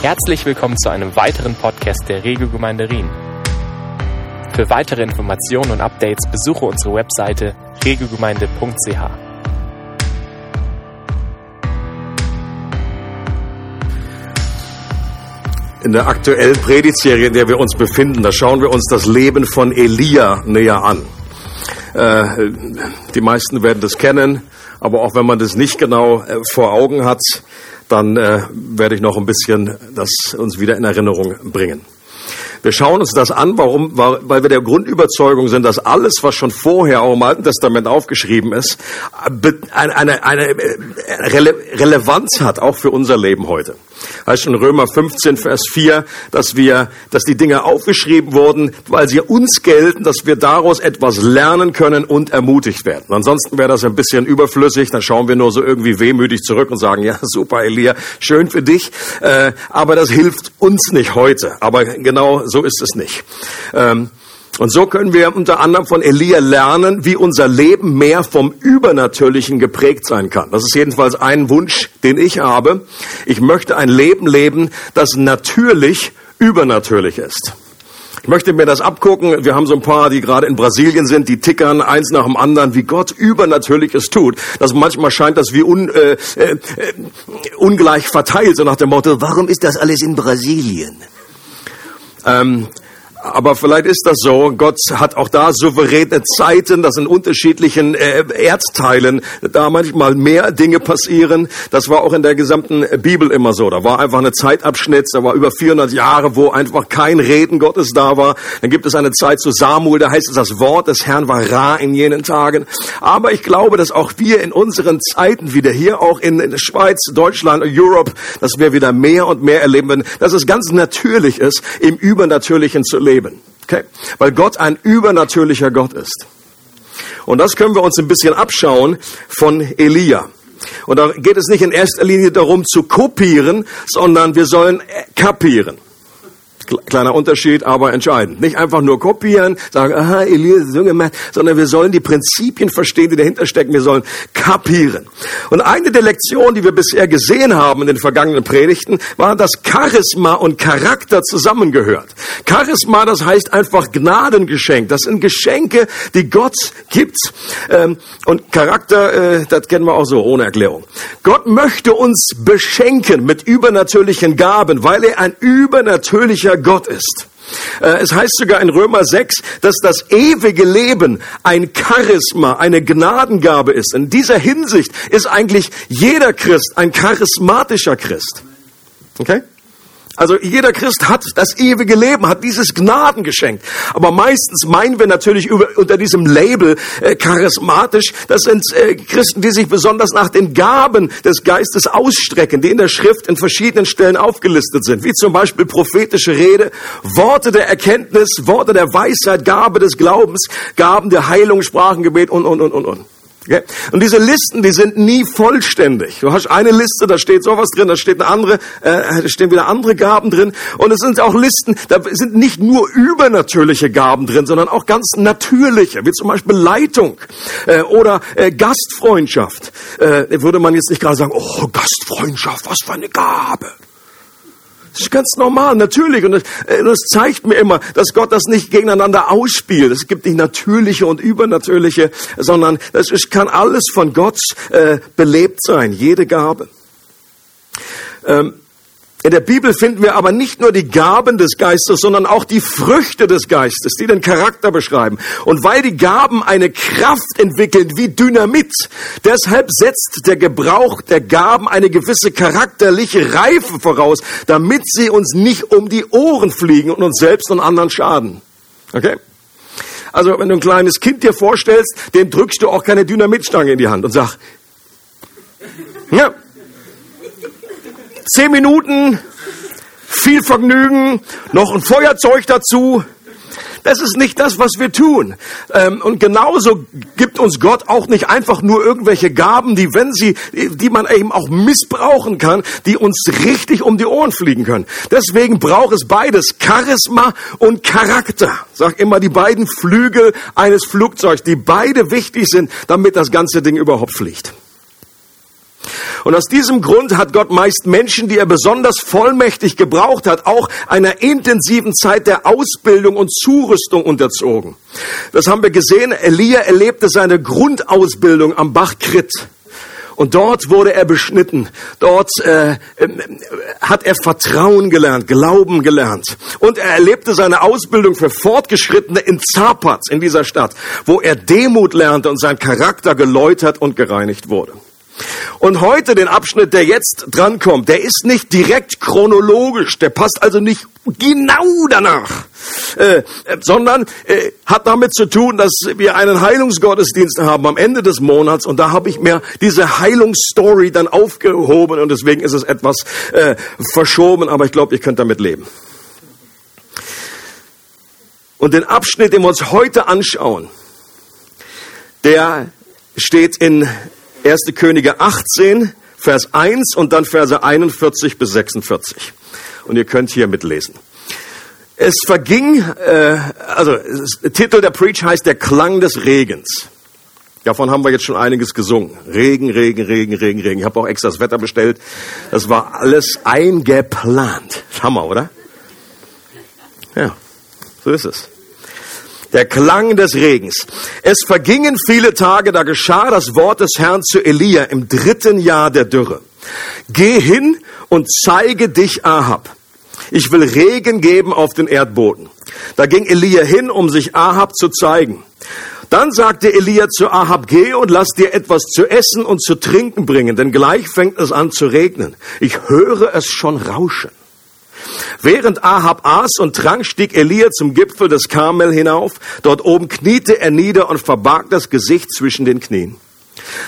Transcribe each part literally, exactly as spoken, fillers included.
Herzlich willkommen zu einem weiteren Podcast der Regelgemeinde Rhein. Für weitere Informationen und Updates besuche unsere Webseite regelgemeinde punkt c h. In der aktuellen Predigtserie, in der wir uns befinden, da schauen wir uns das Leben von Elia näher an. Äh, die meisten werden das kennen, aber auch wenn man das nicht genau äh, vor Augen hat, dann äh, werde ich noch ein bisschen das uns wieder in Erinnerung bringen. Wir schauen uns das an, warum, weil wir der Grundüberzeugung sind, dass alles, was schon vorher auch im Alten Testament aufgeschrieben ist, eine, eine, eine Rele- Relevanz hat, auch für unser Leben heute. Heißt schon Römer fünfzehn, Vers vier, dass wir, dass die Dinge aufgeschrieben wurden, weil sie uns gelten, dass wir daraus etwas lernen können und ermutigt werden. Ansonsten wäre das ein bisschen überflüssig, dann schauen wir nur so irgendwie wehmütig zurück und sagen, ja, super, Elia, schön für dich, äh, aber das hilft uns nicht heute. Aber genau so ist es nicht. Ähm, Und so können wir unter anderem von Elia lernen, wie unser Leben mehr vom Übernatürlichen geprägt sein kann. Das ist jedenfalls ein Wunsch, den ich habe. Ich möchte ein Leben leben, das natürlich übernatürlich ist. Ich möchte mir das abgucken. Wir haben so ein paar, die gerade in Brasilien sind, die tickern eins nach dem anderen, wie Gott Übernatürliches tut. Das manchmal scheint das wie un, äh, äh, ungleich verteilt, so nach dem Motto, warum ist das alles in Brasilien? Ähm... Aber vielleicht ist das so, Gott hat auch da souveräne Zeiten, dass in unterschiedlichen äh, Erdteilen da manchmal mehr Dinge passieren. Das war auch in der gesamten Bibel immer so. Da war einfach eine Zeitabschnitt, da war über vierhundert Jahre, wo einfach kein Reden Gottes da war. Dann gibt es eine Zeit zu Samuel, da heißt es, das Wort des Herrn war rar in jenen Tagen. Aber ich glaube, dass auch wir in unseren Zeiten wieder hier, auch in, in der Schweiz, Deutschland, Europe, dass wir wieder mehr und mehr erleben werden, dass es ganz natürlich ist, im Übernatürlichen zu leben. Leben, okay? Weil Gott ein übernatürlicher Gott ist. Und das können wir uns ein bisschen abschauen von Elia. Und da geht es nicht in erster Linie darum zu kopieren, sondern wir sollen kapieren. Kleiner Unterschied, aber entscheidend. Nicht einfach nur kopieren, sagen, aha, Elia, so gemacht, sondern wir sollen die Prinzipien verstehen, die dahinter stecken. Wir sollen kapieren. Und eine der Lektionen, die wir bisher gesehen haben in den vergangenen Predigten, war, dass Charisma und Charakter zusammengehört. Charisma, das heißt einfach Gnadengeschenk. Das sind Geschenke, die Gott gibt. Und Charakter, das kennen wir auch so, ohne Erklärung. Gott möchte uns beschenken mit übernatürlichen Gaben, weil er ein übernatürlicher Gott ist. Es heißt sogar in Römer sechs, dass das ewige Leben ein Charisma, eine Gnadengabe ist. In dieser Hinsicht ist eigentlich jeder Christ ein charismatischer Christ. Okay? Also jeder Christ hat das ewige Leben, hat dieses Gnadengeschenk. Aber meistens meinen wir natürlich über, unter diesem Label äh, charismatisch, das sind äh, Christen, die sich besonders nach den Gaben des Geistes ausstrecken, die in der Schrift in verschiedenen Stellen aufgelistet sind, wie zum Beispiel prophetische Rede, Worte der Erkenntnis, Worte der Weisheit, Gabe des Glaubens, Gaben der Heilung, Sprachengebet und, und, und, und, und. Okay. Und diese Listen, die sind nie vollständig. Du hast eine Liste, da steht sowas drin, da steht eine andere, äh, da stehen wieder andere Gaben drin. Und es sind auch Listen, da sind nicht nur übernatürliche Gaben drin, sondern auch ganz natürliche, wie zum Beispiel Leitung äh, oder äh, Gastfreundschaft. Äh, würde man jetzt nicht gerade sagen, oh, Gastfreundschaft, was für eine Gabe. Das ist ganz normal, natürlich. Und das, das zeigt mir immer, dass Gott das nicht gegeneinander ausspielt. Es gibt nicht natürliche und übernatürliche, sondern das ist, kann alles von Gott äh, belebt sein, jede Gabe. Ähm, in der Bibel finden wir aber nicht nur die Gaben des Geistes, sondern auch die Früchte des Geistes, die den Charakter beschreiben. Und weil die Gaben eine Kraft entwickeln wie Dynamit, deshalb setzt der Gebrauch der Gaben eine gewisse charakterliche Reife voraus, damit sie uns nicht um die Ohren fliegen und uns selbst und anderen schaden. Okay? Also wenn du ein kleines Kind dir vorstellst, dem drückst du auch keine Dynamitstange in die Hand und sagst, ja, Zehn Minuten, viel Vergnügen, noch ein Feuerzeug dazu. Das ist nicht das, was wir tun. Und genauso gibt uns Gott auch nicht einfach nur irgendwelche Gaben, die, wenn sie, die man eben auch missbrauchen kann, die uns richtig um die Ohren fliegen können. Deswegen braucht es beides, Charisma und Charakter. Sag immer, die beiden Flügel eines Flugzeugs, die beide wichtig sind, damit das ganze Ding überhaupt fliegt. Und aus diesem Grund hat Gott meist Menschen, die er besonders vollmächtig gebraucht hat, auch einer intensiven Zeit der Ausbildung und Zurüstung unterzogen. Das haben wir gesehen. Elia erlebte seine Grundausbildung am Bach Krit. Und dort wurde er beschnitten. Dort äh, äh, hat er Vertrauen gelernt, Glauben gelernt. Und er erlebte seine Ausbildung für Fortgeschrittene in Zarpat, in dieser Stadt, wo er Demut lernte und sein Charakter geläutert und gereinigt wurde. Und heute den Abschnitt, der jetzt drankommt, der ist nicht direkt chronologisch, der passt also nicht genau danach, äh, sondern äh, hat damit zu tun, dass wir einen Heilungsgottesdienst haben am Ende des Monats und da habe ich mir diese Heilungsstory dann aufgehoben und deswegen ist es etwas äh, verschoben, aber ich glaube, ihr könnt damit leben. Und den Abschnitt, den wir uns heute anschauen, der steht in Erste Könige achtzehn, Vers eins und dann Verse einundvierzig bis sechsundvierzig. Und ihr könnt hier mitlesen. Es verging, äh, also der Titel der Preach heißt Der Klang des Regens. Davon haben wir jetzt schon einiges gesungen. Regen, Regen, Regen, Regen, Regen. Ich habe auch extra das Wetter bestellt. Das war alles eingeplant. Hammer, oder? Ja, so ist es. Der Klang des Regens. Es vergingen viele Tage, da geschah das Wort des Herrn zu Elia im dritten Jahr der Dürre. Geh hin und zeige dich Ahab. Ich will Regen geben auf den Erdboden. Da ging Elia hin, um sich Ahab zu zeigen. Dann sagte Elia zu Ahab, geh und lass dir etwas zu essen und zu trinken bringen, denn gleich fängt es an zu regnen. Ich höre es schon rauschen. Während Ahab aß und trank, stieg Elia zum Gipfel des Karmel hinauf. Dort oben kniete er nieder und verbarg das Gesicht zwischen den Knien.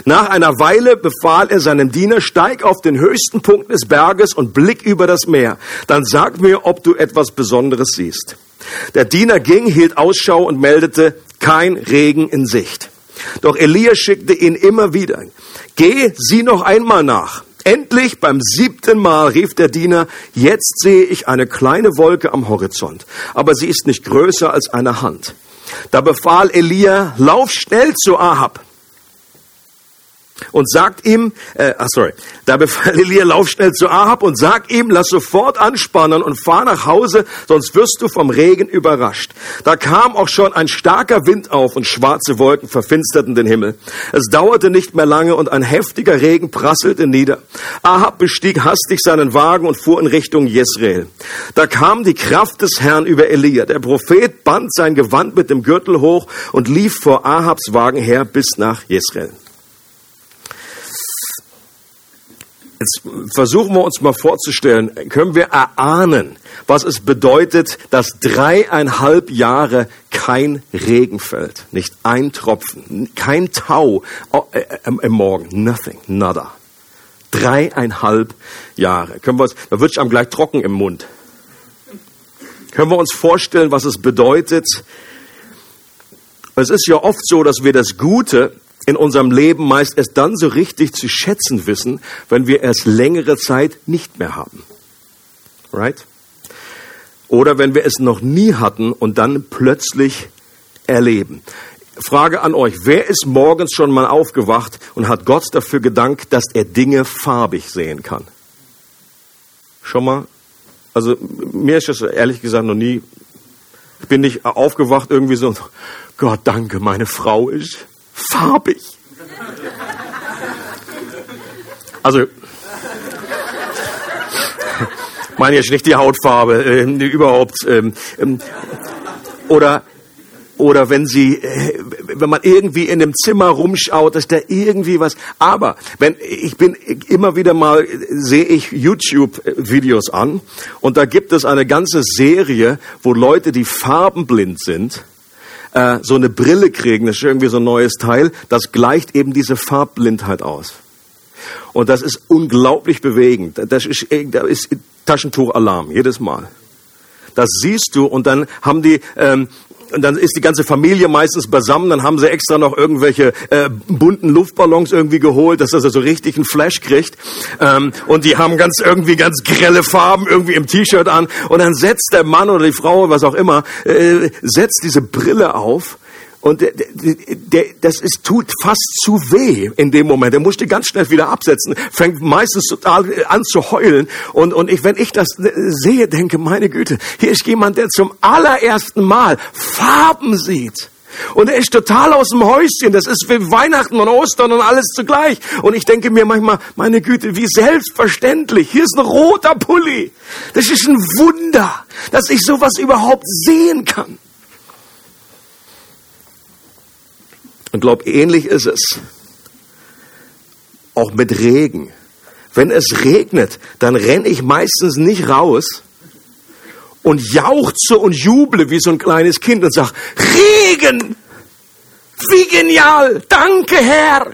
Nach einer Weile befahl er seinem Diener, steig auf den höchsten Punkt des Berges und blick über das Meer. Dann sag mir, ob du etwas Besonderes siehst. Der Diener ging, hielt Ausschau und meldete, kein Regen in Sicht. Doch Elia schickte ihn immer wieder. Geh, sieh noch einmal nach. Endlich beim siebten Mal rief der Diener, jetzt sehe ich eine kleine Wolke am Horizont, aber sie ist nicht größer als eine Hand. Da befahl Elia, lauf schnell zu Ahab und sagt ihm, äh, ach sorry, da befahl Elia, lauf schnell zu Ahab und sag ihm, lass sofort anspannen und fahr nach Hause, sonst wirst du vom Regen überrascht. Da kam auch schon ein starker Wind auf und schwarze Wolken verfinsterten den Himmel. Es dauerte nicht mehr lange und ein heftiger Regen prasselte nieder. Ahab bestieg hastig seinen Wagen und fuhr in Richtung Jezreel. Da kam die Kraft des Herrn über Elia. Der Prophet band sein Gewand mit dem Gürtel hoch und lief vor Ahabs Wagen her bis nach Jezreel. Jetzt versuchen wir uns mal vorzustellen, können wir erahnen, was es bedeutet, dass dreieinhalb Jahre kein Regen fällt, nicht ein Tropfen, kein Tau im Morgen, nothing, nada. Dreieinhalb Jahre. Können wir uns, da wird es einem gleich trocken im Mund. Können wir uns vorstellen, was es bedeutet? Es ist ja oft so, dass wir das Gute in unserem Leben meist erst dann so richtig zu schätzen wissen, wenn wir es längere Zeit nicht mehr haben. Right? Oder wenn wir es noch nie hatten und dann plötzlich erleben. Frage an euch, wer ist morgens schon mal aufgewacht und hat Gott dafür gedankt, dass er Dinge farbig sehen kann? Schon mal? Also mir ist das ehrlich gesagt noch nie, ich bin nicht aufgewacht irgendwie so, Gott danke, meine Frau ist farbig. Also, ich meine jetzt nicht die Hautfarbe, äh, überhaupt. Ähm, ähm, oder, oder wenn sie, äh, wenn man irgendwie in dem Zimmer rumschaut, dass da irgendwie was. Aber wenn ich bin immer wieder mal, sehe ich YouTube-Videos an und da gibt es eine ganze Serie, wo Leute, die farbenblind sind, so eine Brille kriegen, das ist irgendwie so ein neues Teil, das gleicht eben diese Farbblindheit aus. Und das ist unglaublich bewegend. Das ist, das ist Taschentuchalarm, jedes Mal. Das siehst du und dann haben die, ähm, und dann ist die ganze Familie meistens beisammen, dann haben sie extra noch irgendwelche äh, bunten Luftballons irgendwie geholt, dass das so richtig einen Flash kriegt. Ähm, und die haben ganz irgendwie ganz grelle Farben irgendwie im T-Shirt an. Und dann setzt der Mann oder die Frau, was auch immer, äh, setzt diese Brille auf Und der, der, das ist, tut fast zu weh in dem Moment. Er musste ganz schnell wieder absetzen, fängt meistens total an zu heulen. Und, und ich, wenn ich das sehe, denke, meine Güte, hier ist jemand, der zum allerersten Mal Farben sieht. Und er ist total aus dem Häuschen. Das ist wie Weihnachten und Ostern und alles zugleich. Und ich denke mir manchmal, meine Güte, wie selbstverständlich. Hier ist ein roter Pulli. Das ist ein Wunder, dass ich sowas überhaupt sehen kann. Und glaub, ähnlich ist es auch mit Regen. Wenn es regnet, dann renne ich meistens nicht raus und jauchze und juble wie so ein kleines Kind und sage, Regen! Wie genial! Danke, Herr!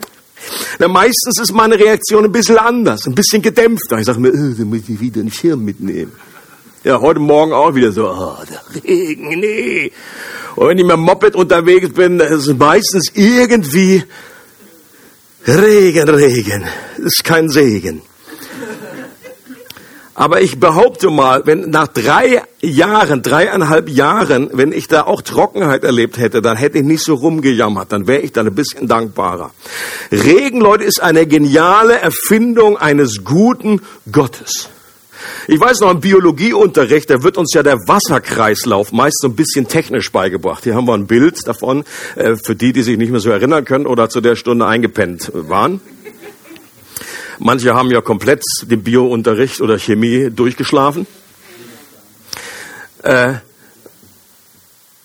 Na, meistens ist meine Reaktion ein bisschen anders, ein bisschen gedämpfter. Ich sage mir, oh, dann muss ich wieder einen Schirm mitnehmen. Ja, heute Morgen auch wieder so, oh, der Regen, nee. Und wenn ich mit dem Moped unterwegs bin, ist es meistens irgendwie Regen, Regen. Ist kein Segen. Aber ich behaupte mal, wenn nach drei Jahren, dreieinhalb Jahren, wenn ich da auch Trockenheit erlebt hätte, dann hätte ich nicht so rumgejammert, dann wäre ich dann ein bisschen dankbarer. Regen, Leute, ist eine geniale Erfindung eines guten Gottes. Ich weiß noch, im Biologieunterricht, da wird uns ja der Wasserkreislauf meist so ein bisschen technisch beigebracht. Hier haben wir ein Bild davon, für die, die sich nicht mehr so erinnern können oder zu der Stunde eingepennt waren. Manche haben ja komplett den Biounterricht oder Chemie durchgeschlafen. Äh,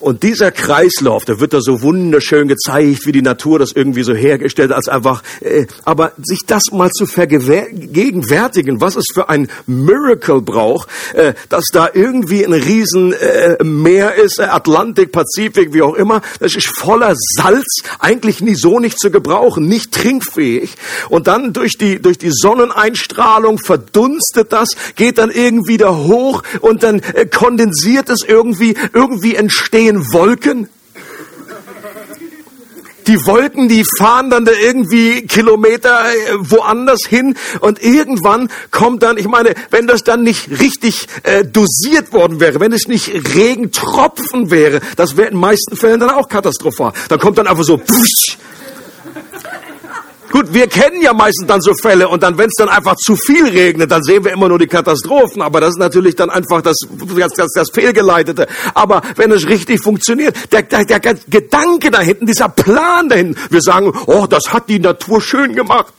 Und dieser Kreislauf, der wird da so wunderschön gezeigt, wie die Natur das irgendwie so hergestellt, als einfach, äh, aber sich das mal zu vergegenwärtigen, was es für ein Miracle braucht, äh, dass da irgendwie ein riesen äh, Meer ist, Atlantik, Pazifik, wie auch immer, das ist voller Salz, eigentlich nie so nicht zu gebrauchen, nicht trinkfähig. Und dann durch die, durch die Sonneneinstrahlung verdunstet das, geht dann irgendwie da hoch und dann äh, kondensiert es irgendwie, irgendwie entsteht Wolken. Die Wolken, die fahren dann da irgendwie Kilometer woanders hin und irgendwann kommt dann, ich meine, wenn das dann nicht richtig äh, dosiert worden wäre, wenn es nicht Regentropfen wäre, das wäre in den meisten Fällen dann auch katastrophal. Dann kommt dann einfach so pfsch. Gut, wir kennen ja meistens dann so Fälle und dann, wenn es dann einfach zu viel regnet, dann sehen wir immer nur die Katastrophen, aber das ist natürlich dann einfach das, das, das, das Fehlgeleitete. Aber wenn es richtig funktioniert, der, der, der Gedanke da hinten, dieser Plan da hinten, wir sagen, oh, das hat die Natur schön gemacht.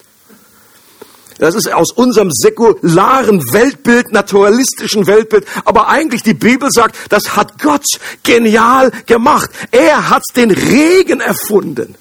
Das ist aus unserem säkularen Weltbild, naturalistischen Weltbild, aber eigentlich die Bibel sagt, das hat Gott genial gemacht. Er hat den Regen erfunden.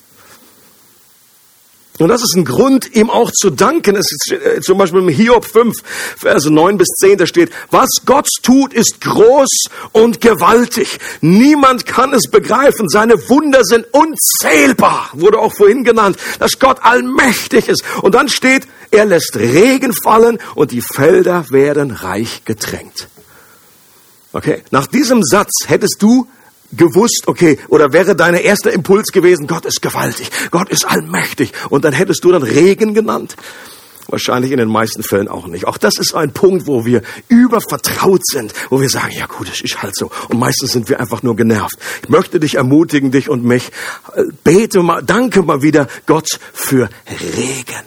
Und das ist ein Grund, ihm auch zu danken. Es ist zum Beispiel im Hiob fünf, Verse neun bis zehn, da steht, was Gott tut, ist groß und gewaltig. Niemand kann es begreifen. Seine Wunder sind unzählbar, wurde auch vorhin genannt, dass Gott allmächtig ist. Und dann steht, er lässt Regen fallen und die Felder werden reich getränkt. Okay, nach diesem Satz hättest du gewusst, okay, oder wäre dein erster Impuls gewesen, Gott ist gewaltig, Gott ist allmächtig. Und dann hättest du dann Regen genannt. Wahrscheinlich in den meisten Fällen auch nicht. Auch das ist ein Punkt, wo wir übervertraut sind, wo wir sagen, ja gut, das ist halt so. Und meistens sind wir einfach nur genervt. Ich möchte dich ermutigen, dich und mich, bete mal, danke mal wieder Gott für Regen.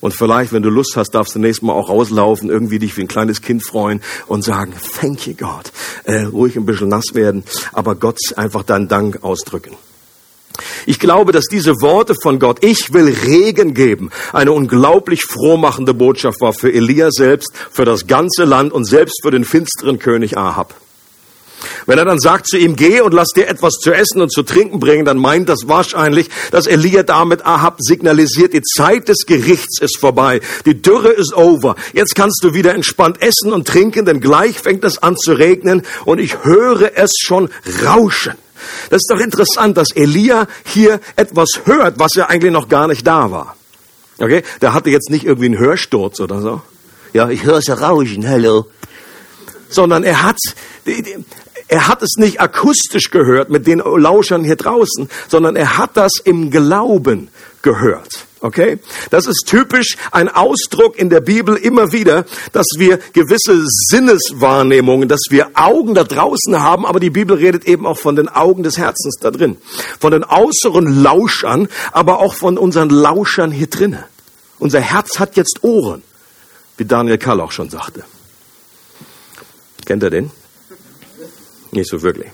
Und vielleicht, wenn du Lust hast, darfst du nächstes Mal auch rauslaufen, irgendwie dich wie ein kleines Kind freuen und sagen, thank you, God. Äh, ruhig ein bisschen nass werden, aber Gott einfach deinen Dank ausdrücken. Ich glaube, dass diese Worte von Gott, ich will Regen geben, eine unglaublich frohmachende Botschaft war für Elia selbst, für das ganze Land und selbst für den finsteren König Ahab. Wenn er dann sagt zu ihm, geh und lass dir etwas zu essen und zu trinken bringen, dann meint das wahrscheinlich, dass Elia damit Ahab signalisiert, die Zeit des Gerichts ist vorbei, die Dürre ist over, jetzt kannst du wieder entspannt essen und trinken, denn gleich fängt es an zu regnen und ich höre es schon rauschen. Das ist doch interessant, dass Elia hier etwas hört, was ja eigentlich noch gar nicht da war. Okay? Der hatte jetzt nicht irgendwie einen Hörsturz oder so. Ja, ich höre es ja rauschen, hallo. Sondern er hat... Die, die, Er hat es nicht akustisch gehört mit den Lauschern hier draußen, sondern er hat das im Glauben gehört. Okay? Das ist typisch ein Ausdruck in der Bibel immer wieder, dass wir gewisse Sinneswahrnehmungen, dass wir Augen da draußen haben, aber die Bibel redet eben auch von den Augen des Herzens da drin. Von den äußeren Lauschern, aber auch von unseren Lauschern hier drinnen. Unser Herz hat jetzt Ohren, wie Daniel Kall auch schon sagte. Kennt ihr den? Nicht so wirklich.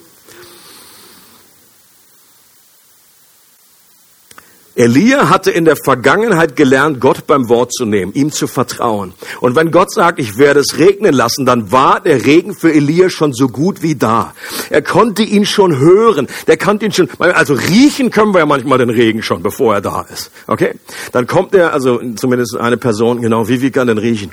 Elia hatte in der Vergangenheit gelernt, Gott beim Wort zu nehmen, ihm zu vertrauen. Und wenn Gott sagt, ich werde es regnen lassen, dann war der Regen für Elia schon so gut wie da. Er konnte ihn schon hören, der kannte ihn schon, also riechen können wir ja manchmal den Regen schon, bevor er da ist. Okay? Dann kommt er, also zumindest eine Person, genau, Vivi kann den riechen.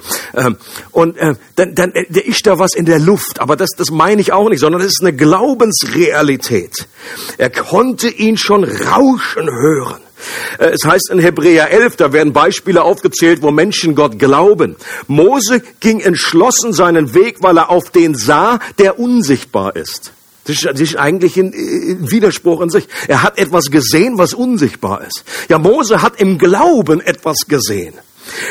Und dann, dann ist da was in der Luft, aber das, das meine ich auch nicht, sondern es ist eine Glaubensrealität. Er konnte ihn schon rauschen hören. Es heißt in Hebräer elf, da werden Beispiele aufgezählt, wo Menschen Gott glauben. Mose ging entschlossen seinen Weg, weil er auf den sah, der unsichtbar ist. Das ist eigentlich ein Widerspruch in sich. Er hat etwas gesehen, was unsichtbar ist. Ja, Mose hat im Glauben etwas gesehen.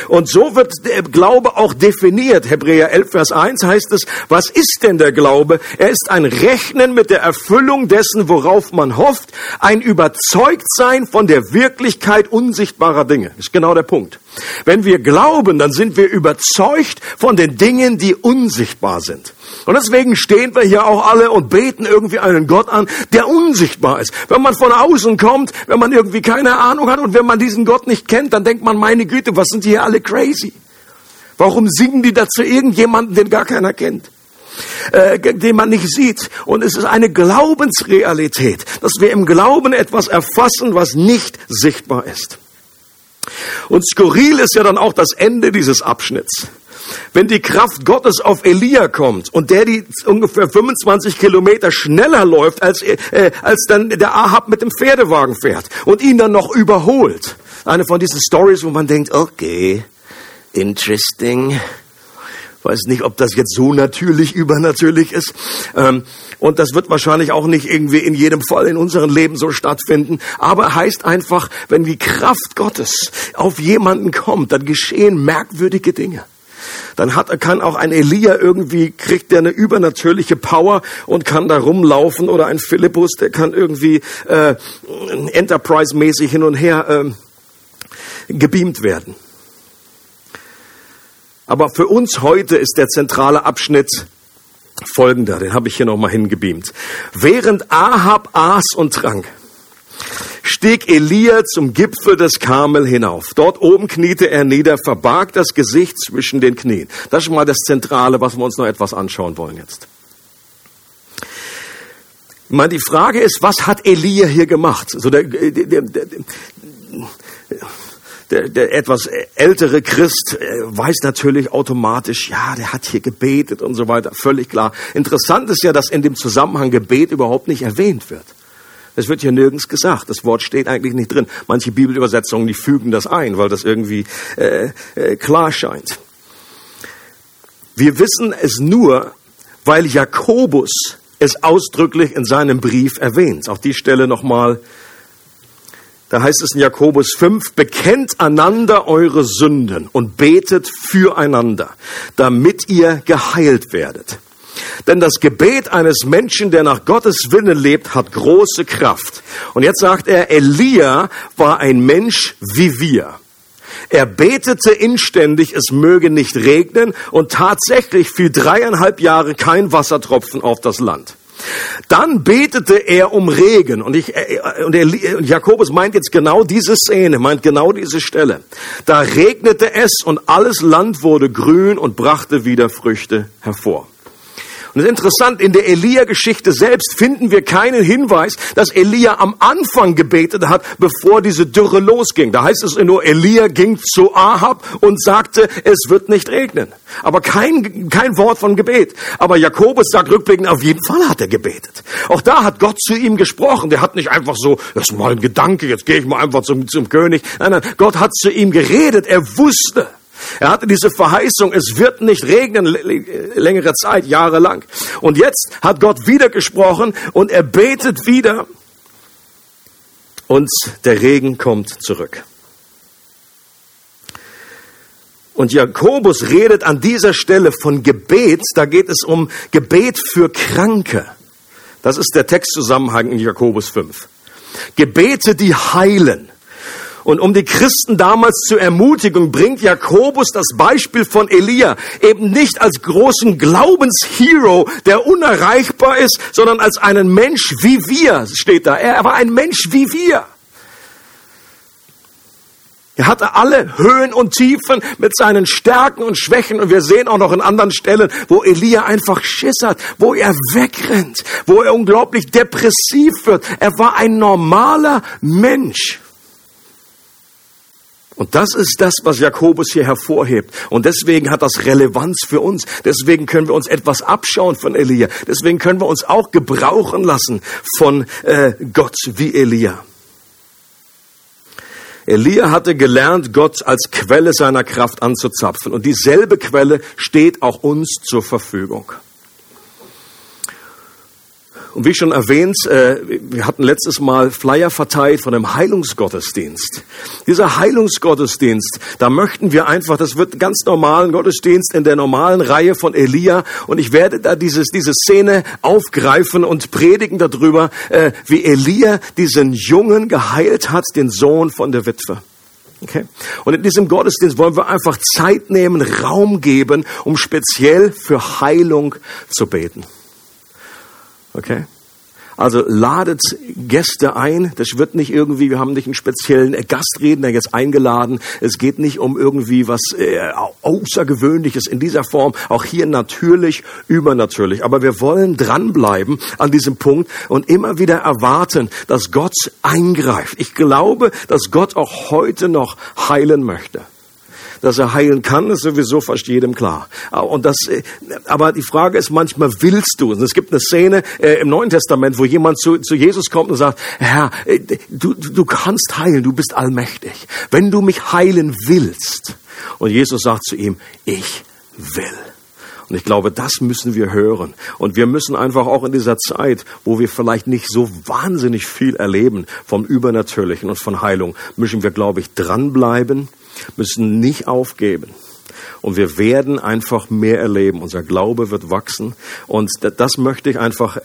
Und so wird der Glaube auch definiert. Hebräer elf, Vers eins heißt es, was ist denn der Glaube? Er ist ein Rechnen mit der Erfüllung dessen, worauf man hofft, ein Überzeugtsein von der Wirklichkeit unsichtbarer Dinge. Das ist genau der Punkt. Wenn wir glauben, dann sind wir überzeugt von den Dingen, die unsichtbar sind. Und deswegen stehen wir hier auch alle und beten irgendwie einen Gott an, der unsichtbar ist. Wenn man von außen kommt, wenn man irgendwie keine Ahnung hat und wenn man diesen Gott nicht kennt, dann denkt man, meine Güte, was sind die hier alle crazy? Warum singen die dazu irgendjemanden, den gar keiner kennt? Äh, den man nicht sieht. Und es ist eine Glaubensrealität, dass wir im Glauben etwas erfassen, was nicht sichtbar ist. Und skurril ist ja dann auch das Ende dieses Abschnitts. Wenn die Kraft Gottes auf Elia kommt und der die ungefähr fünfundzwanzig Kilometer schneller läuft, als, äh, als dann der Ahab mit dem Pferdewagen fährt und ihn dann noch überholt. Eine von diesen Stories, wo man denkt, okay, interesting. Weiß nicht, ob das jetzt so natürlich, übernatürlich ist. Ähm, und das wird wahrscheinlich auch nicht irgendwie in jedem Fall in unserem Leben so stattfinden. Aber heißt einfach, wenn die Kraft Gottes auf jemanden kommt, dann geschehen merkwürdige Dinge. Dann hat, kann auch ein Elia irgendwie, kriegt der eine übernatürliche Power und kann da rumlaufen. Oder ein Philippus, der kann irgendwie äh, Enterprise-mäßig hin und her äh, gebeamt werden. Aber für uns heute ist der zentrale Abschnitt folgender. Den habe ich hier nochmal hingebeamt. Während Ahab aß und trank, stieg Elia zum Gipfel des Karmel hinauf. Dort oben kniete er nieder, verbarg das Gesicht zwischen den Knien. Das ist mal das Zentrale, was wir uns noch etwas anschauen wollen jetzt. Ich meine, die Frage ist, was hat Elia hier gemacht? So also der... der, der, der Der, der etwas ältere Christ weiß natürlich automatisch, ja, der hat hier gebetet und so weiter, völlig klar. Interessant ist ja, dass in dem Zusammenhang Gebet überhaupt nicht erwähnt wird. Das wird hier nirgends gesagt, das Wort steht eigentlich nicht drin. Manche Bibelübersetzungen, die fügen das ein, weil das irgendwie äh, äh, klar scheint. Wir wissen es nur, weil Jakobus es ausdrücklich in seinem Brief erwähnt. Auch die Stelle nochmal. Da heißt es in Jakobus fünf, bekennt einander eure Sünden und betet füreinander, damit ihr geheilt werdet. Denn das Gebet eines Menschen, der nach Gottes Willen lebt, hat große Kraft. Und jetzt sagt er, Elia war ein Mensch wie wir. Er betete inständig, es möge nicht regnen, und tatsächlich fiel dreieinhalb Jahre kein Wassertropfen auf das Land. Dann betete er um Regen. Und, ich, und, er, und Jakobus meint jetzt genau diese Szene, meint genau diese Stelle. Da regnete es und alles Land wurde grün und brachte wieder Früchte hervor. Und es ist interessant, in der Elia-Geschichte selbst finden wir keinen Hinweis, dass Elia am Anfang gebetet hat, bevor diese Dürre losging. Da heißt es nur, Elia ging zu Ahab und sagte, es wird nicht regnen. Aber kein, kein Wort von Gebet. Aber Jakobus sagt rückblickend, auf jeden Fall hat er gebetet. Auch da hat Gott zu ihm gesprochen. Der hat nicht einfach so, das ist mal ein Gedanke, jetzt gehe ich mal einfach zum, zum König. Nein, nein, Gott hat zu ihm geredet, er wusste. Er hatte diese Verheißung, es wird nicht regnen, längere Zeit, jahrelang. Und jetzt hat Gott wieder gesprochen und er betet wieder und der Regen kommt zurück. Und Jakobus redet an dieser Stelle von Gebet, da geht es um Gebet für Kranke. Das ist der Textzusammenhang in Jakobus fünf. Gebete, die heilen. Und um die Christen damals zur Ermutigung bringt Jakobus das Beispiel von Elia eben nicht als großen Glaubenshero, der unerreichbar ist, sondern als einen Mensch wie wir, steht da. Er war ein Mensch wie wir. Er hatte alle Höhen und Tiefen mit seinen Stärken und Schwächen. Und wir sehen auch noch in anderen Stellen, wo Elia einfach Schiss hat, wo er wegrennt, wo er unglaublich depressiv wird. Er war ein normaler Mensch. Und das ist das, was Jakobus hier hervorhebt. Und deswegen hat das Relevanz für uns. Deswegen können wir uns etwas abschauen von Elia. Deswegen können wir uns auch gebrauchen lassen von äh, Gott wie Elia. Elia hatte gelernt, Gott als Quelle seiner Kraft anzuzapfen. Und dieselbe Quelle steht auch uns zur Verfügung. Und wie schon erwähnt, wir hatten letztes Mal Flyer verteilt von einem Heilungsgottesdienst. Dieser Heilungsgottesdienst, da möchten wir einfach, das wird ganz normalen Gottesdienst in der normalen Reihe von Elia. Und ich werde da dieses, diese Szene aufgreifen und predigen darüber, wie Elia diesen Jungen geheilt hat, den Sohn von der Witwe. Okay? Und in diesem Gottesdienst wollen wir einfach Zeit nehmen, Raum geben, um speziell für Heilung zu beten. Okay? Also ladet Gäste ein. Das wird nicht irgendwie, wir haben nicht einen speziellen Gastredner jetzt eingeladen. Es geht nicht um irgendwie was äh, Außergewöhnliches in dieser Form. Auch hier natürlich, übernatürlich. Aber wir wollen dranbleiben an diesem Punkt und immer wieder erwarten, dass Gott eingreift. Ich glaube, dass Gott auch heute noch heilen möchte. Dass er heilen kann, ist sowieso fast jedem klar. Und das, aber die Frage ist manchmal, willst du? Und es gibt eine Szene im Neuen Testament, wo jemand zu, zu Jesus kommt und sagt, Herr, du, du kannst heilen, du bist allmächtig. Wenn du mich heilen willst. Und Jesus sagt zu ihm, ich will. Und ich glaube, das müssen wir hören. Und wir müssen einfach auch in dieser Zeit, wo wir vielleicht nicht so wahnsinnig viel erleben vom Übernatürlichen und von Heilung, müssen wir, glaube ich, dranbleiben. Müssen nicht aufgeben. Und wir werden einfach mehr erleben. Unser Glaube wird wachsen. Und das möchte ich einfach,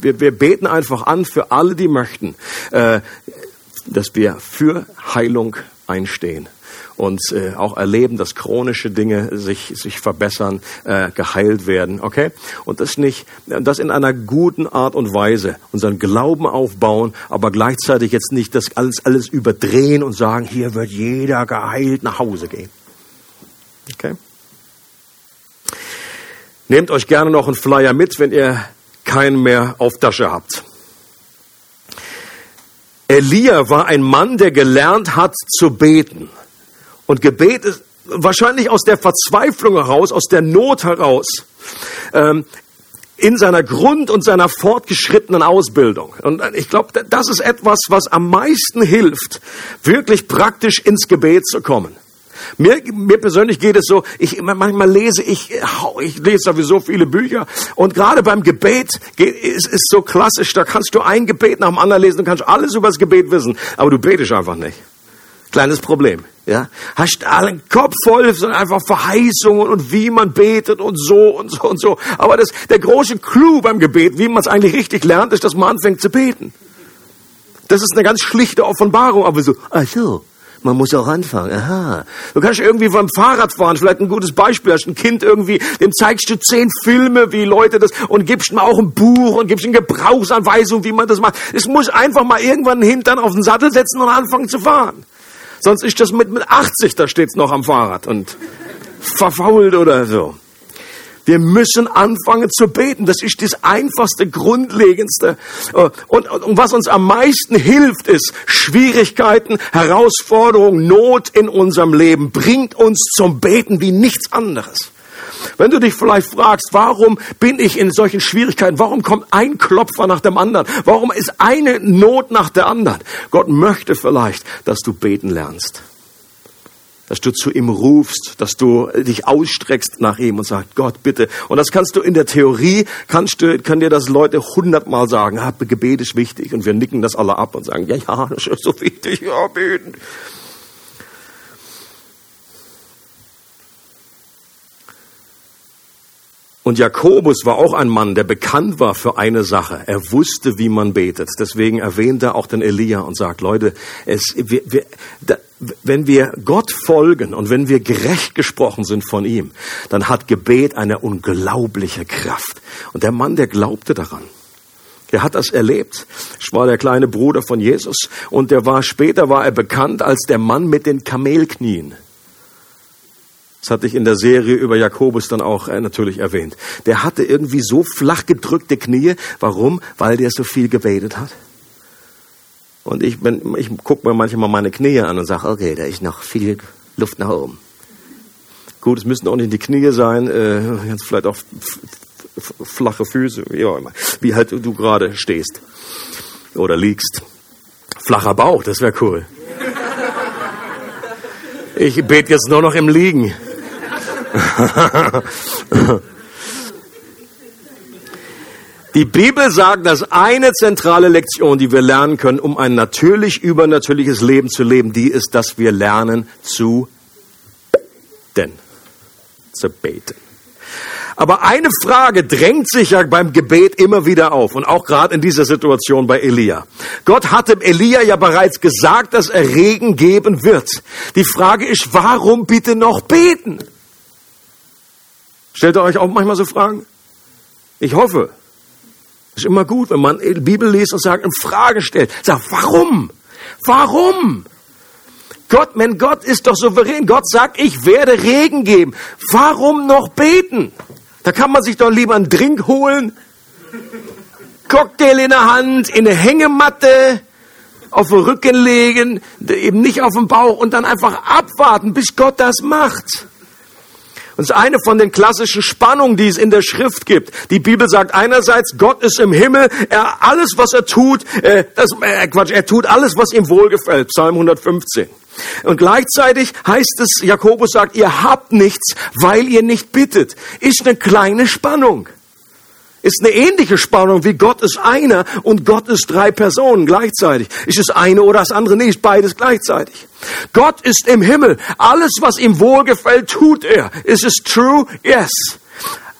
wir, wir beten einfach an für alle, die möchten, dass wir für Heilung einstehen. Und äh, auch erleben, dass chronische Dinge sich sich verbessern, äh, geheilt werden, okay? Und das nicht, das in einer guten Art und Weise unseren Glauben aufbauen, aber gleichzeitig jetzt nicht das alles alles überdrehen und sagen, hier wird jeder geheilt nach Hause gehen, okay? Nehmt euch gerne noch einen Flyer mit, wenn ihr keinen mehr auf Tasche habt. Elia war ein Mann, der gelernt hat zu beten. Und Gebet ist wahrscheinlich aus der Verzweiflung heraus, aus der Not heraus, ähm, in seiner Grund- und seiner fortgeschrittenen Ausbildung. Und ich glaube, das ist etwas, was am meisten hilft, wirklich praktisch ins Gebet zu kommen. Mir, mir persönlich geht es so, ich, manchmal lese ich, ich lese sowieso viele Bücher und gerade beim Gebet ist es so klassisch, da kannst du ein Gebet nach dem anderen lesen, du kannst alles über das Gebet wissen, aber du betest einfach nicht. Kleines Problem, ja. Hast allen Kopf voll, sondern einfach Verheißungen und wie man betet und so und so und so. Aber das, der große Clou beim Gebet, wie man es eigentlich richtig lernt, ist, dass man anfängt zu beten. Das ist eine ganz schlichte Offenbarung, aber so, ach so, man muss auch anfangen, aha. Du kannst irgendwie beim Fahrradfahren, vielleicht ein gutes Beispiel, hast ein Kind irgendwie, dem zeigst du zehn Filme, wie Leute das, und gibst ihm auch ein Buch und gibst ihm Gebrauchsanweisung, wie man das macht. Es muss einfach mal irgendwann den Hintern auf den Sattel setzen und anfangen zu fahren. Sonst ist das mit, mit achtzig, da steht's noch am Fahrrad und verfault oder so. Wir müssen anfangen zu beten. Das ist das Einfachste, Grundlegendste. Und, und, und was uns am meisten hilft, ist Schwierigkeiten, Herausforderungen, Not in unserem Leben bringt uns zum Beten wie nichts anderes. Wenn du dich vielleicht fragst, warum bin ich in solchen Schwierigkeiten? Warum kommt ein Klopfer nach dem anderen? Warum ist eine Not nach der anderen? Gott möchte vielleicht, dass du beten lernst. Dass du zu ihm rufst, dass du dich ausstreckst nach ihm und sagst, Gott, bitte. Und das kannst du in der Theorie, kannst du, können dir das Leute hundertmal sagen, ah, Gebet ist wichtig. Und wir nicken das alle ab und sagen, ja, ja, das ist so wichtig, ja, beten. Und Jakobus war auch ein Mann, der bekannt war für eine Sache. Er wusste, wie man betet. Deswegen erwähnt er auch den Elia und sagt, Leute, es, wir, wir, da, wenn wir Gott folgen und wenn wir gerecht gesprochen sind von ihm, dann hat Gebet eine unglaubliche Kraft. Und der Mann, der glaubte daran. Der hat das erlebt. Ich war der kleine Bruder von Jesus und der war später war er bekannt als der Mann mit den Kamelknien. Das hatte ich in der Serie über Jakobus dann auch äh, natürlich erwähnt. Der hatte irgendwie so flach gedrückte Knie. Warum? Weil der so viel gebetet hat. Und ich, bin, ich gucke mir manchmal meine Knie an und sage, okay, da ist noch viel Luft nach oben. Gut, es müssen auch nicht die Knie sein, äh, jetzt vielleicht auch flache Füße, wie auch immer. Wie halt du gerade stehst oder liegst. Flacher Bauch, das wäre cool. Ich bete jetzt nur noch im Liegen. Die Bibel sagt, dass eine zentrale Lektion, die wir lernen können, um ein natürlich übernatürliches Leben zu leben, die ist, dass wir lernen zu beten. Zu beten. Aber eine Frage drängt sich ja beim Gebet immer wieder auf und auch gerade in dieser Situation bei Elia. Gott hatte Elia ja bereits gesagt, dass er Regen geben wird. Die Frage ist, warum bitte noch beten? Stellt ihr euch auch manchmal so Fragen? Ich hoffe. Ist immer gut, wenn man die Bibel liest und sagt, in Frage stellt. Sagt, warum? Warum? Gott, mein Gott ist doch souverän. Gott sagt, ich werde Regen geben. Warum noch beten? Da kann man sich doch lieber einen Drink holen, Cocktail in der Hand, in eine Hängematte, auf den Rücken legen, eben nicht auf den Bauch und dann einfach abwarten, bis Gott das macht. Und das ist eine von den klassischen Spannungen, die es in der Schrift gibt. Die Bibel sagt einerseits, Gott ist im Himmel, er alles, was er tut, äh, das, äh, Quatsch, er tut alles, was ihm wohlgefällt, Psalm hundertfünfzehn. Und gleichzeitig heißt es, Jakobus sagt, ihr habt nichts, weil ihr nicht bittet. Ist eine kleine Spannung. Ist eine ähnliche Spannung wie Gott ist einer und Gott ist drei Personen gleichzeitig. Ist es eine oder das andere nicht, beides gleichzeitig. Gott ist im Himmel. Alles, was ihm wohlgefällt, tut er. Ist es true? Yes.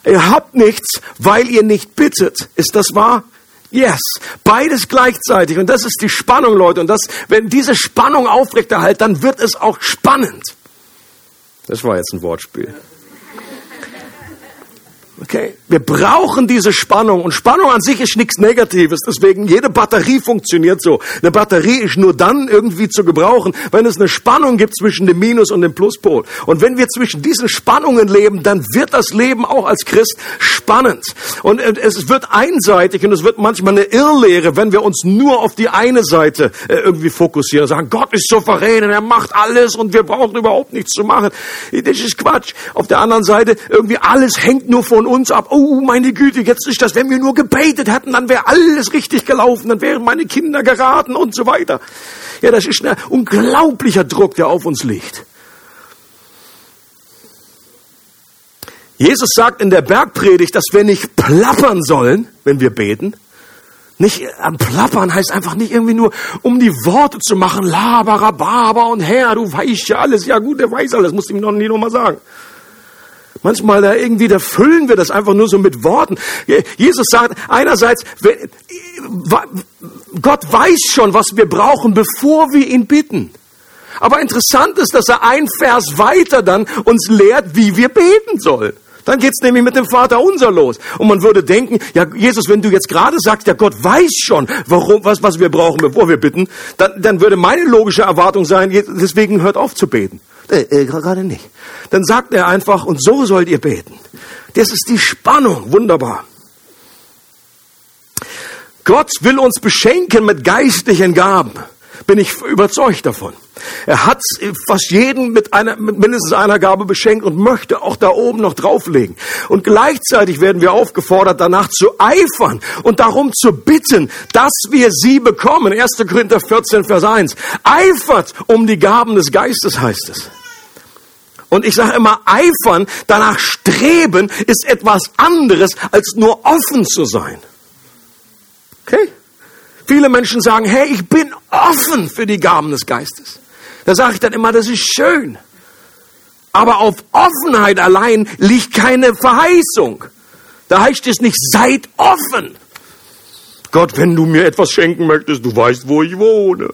Ihr habt nichts, weil ihr nicht bittet. Ist das wahr? Yes. Beides gleichzeitig. Und das ist die Spannung, Leute. Und das, wenn diese Spannung aufrechterhalten, dann wird es auch spannend. Das war jetzt ein Wortspiel. Okay, wir brauchen diese Spannung und Spannung an sich ist nichts Negatives, deswegen jede Batterie funktioniert so. Eine Batterie ist nur dann irgendwie zu gebrauchen, wenn es eine Spannung gibt zwischen dem Minus- und dem Pluspol. Und wenn wir zwischen diesen Spannungen leben, dann wird das Leben auch als Christ spannend. Und es wird einseitig und es wird manchmal eine Irrlehre, wenn wir uns nur auf die eine Seite irgendwie fokussieren und sagen, Gott ist souverän und er macht alles und wir brauchen überhaupt nichts zu machen. Das ist Quatsch. Auf der anderen Seite, irgendwie alles hängt nur von uns ab. Oh, meine Güte, jetzt ist das, wenn wir nur gebetet hätten, dann wäre alles richtig gelaufen, dann wären meine Kinder geraten und so weiter. Ja, das ist ein unglaublicher Druck, der auf uns liegt. Jesus sagt in der Bergpredigt, dass wir nicht plappern sollen, wenn wir beten. Nicht am Plappern heißt einfach nicht irgendwie nur, um die Worte zu machen, Labarababa und Herr, du weißt ja alles. Ja gut, der weiß alles, muss ihm noch nie nochmal sagen. Manchmal da irgendwie, da füllen wir das einfach nur so mit Worten. Jesus sagt einerseits, Gott weiß schon, was wir brauchen, bevor wir ihn bitten. Aber interessant ist, dass er einen Vers weiter dann uns lehrt, wie wir beten sollen. Dann geht's nämlich mit dem Vater unser los. Und man würde denken, ja Jesus, wenn du jetzt gerade sagst, ja Gott weiß schon, warum, was, was wir brauchen, bevor wir bitten, dann, dann würde meine logische Erwartung sein, deswegen hört auf zu beten. Äh, gerade nicht. Dann sagt er einfach, und so sollt ihr beten. Das ist die Spannung. Wunderbar. Gott will uns beschenken mit geistlichen Gaben. Bin ich überzeugt davon. Er hat fast jeden mit, einer, mit mindestens einer Gabe beschenkt und möchte auch da oben noch drauflegen. Und gleichzeitig werden wir aufgefordert, danach zu eifern und darum zu bitten, dass wir sie bekommen. Erster Korinther vierzehn, Vers eins. Eifert um die Gaben des Geistes, heißt es. Und ich sage immer, eifern, danach streben, ist etwas anderes, als nur offen zu sein. Okay? Viele Menschen sagen, hey, ich bin offen für die Gaben des Geistes. Da sage ich dann immer, das ist schön. Aber auf Offenheit allein liegt keine Verheißung. Da heißt es nicht, seid offen. Gott, wenn du mir etwas schenken möchtest, du weißt, wo ich wohne.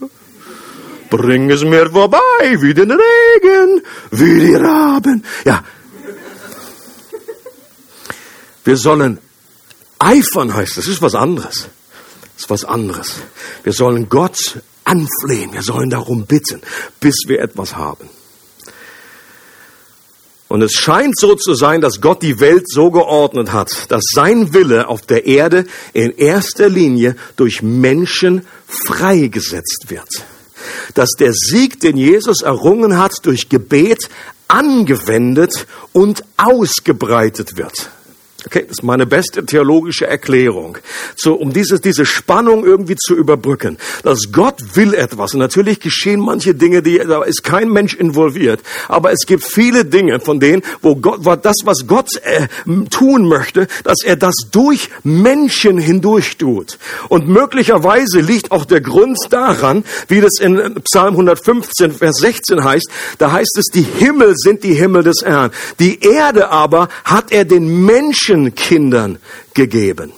Bring es mir vorbei, wie den Regen, wie die Raben. Ja. Wir sollen eifern, heißt das. Das ist was anderes. Das ist was anderes. Wir sollen Gott anflehen. Wir sollen darum bitten, bis wir etwas haben. Und es scheint so zu sein, dass Gott die Welt so geordnet hat, dass sein Wille auf der Erde in erster Linie durch Menschen freigesetzt wird. Dass der Sieg, den Jesus errungen hat, durch Gebet angewendet und ausgebreitet wird. Okay, das ist meine beste theologische Erklärung, so, um dieses, diese Spannung irgendwie zu überbrücken. Dass Gott will etwas. Und natürlich geschehen manche Dinge, die, da ist kein Mensch involviert. Aber es gibt viele Dinge von denen, wo Gott, das, was Gott äh, tun möchte, dass er das durch Menschen hindurch tut. Und möglicherweise liegt auch der Grund daran, wie das in Psalm hundertfünfzehn, Vers sechzehn heißt, da heißt es, die Himmel sind die Himmel des Herrn. Die Erde aber hat er den Menschen Kindern gegeben.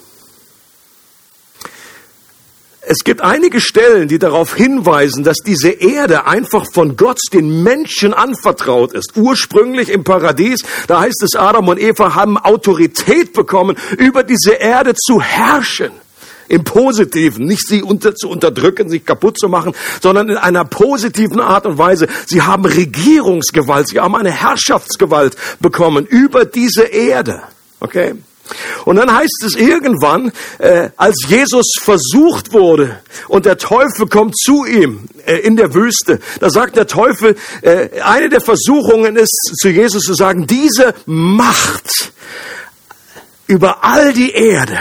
Es gibt einige Stellen, die darauf hinweisen, dass diese Erde einfach von Gott den Menschen anvertraut ist. Ursprünglich im Paradies, da heißt es, Adam und Eva haben Autorität bekommen, über diese Erde zu herrschen. Im Positiven, nicht sie unter, zu unterdrücken, sich kaputt zu machen, sondern in einer positiven Art und Weise. Sie haben Regierungsgewalt, sie haben eine Herrschaftsgewalt bekommen über diese Erde. Okay? Und dann heißt es irgendwann, äh, als Jesus versucht wurde und der Teufel kommt zu ihm äh, in der Wüste, da sagt der Teufel, äh, eine der Versuchungen ist, zu Jesus zu sagen, diese Macht über all die Erde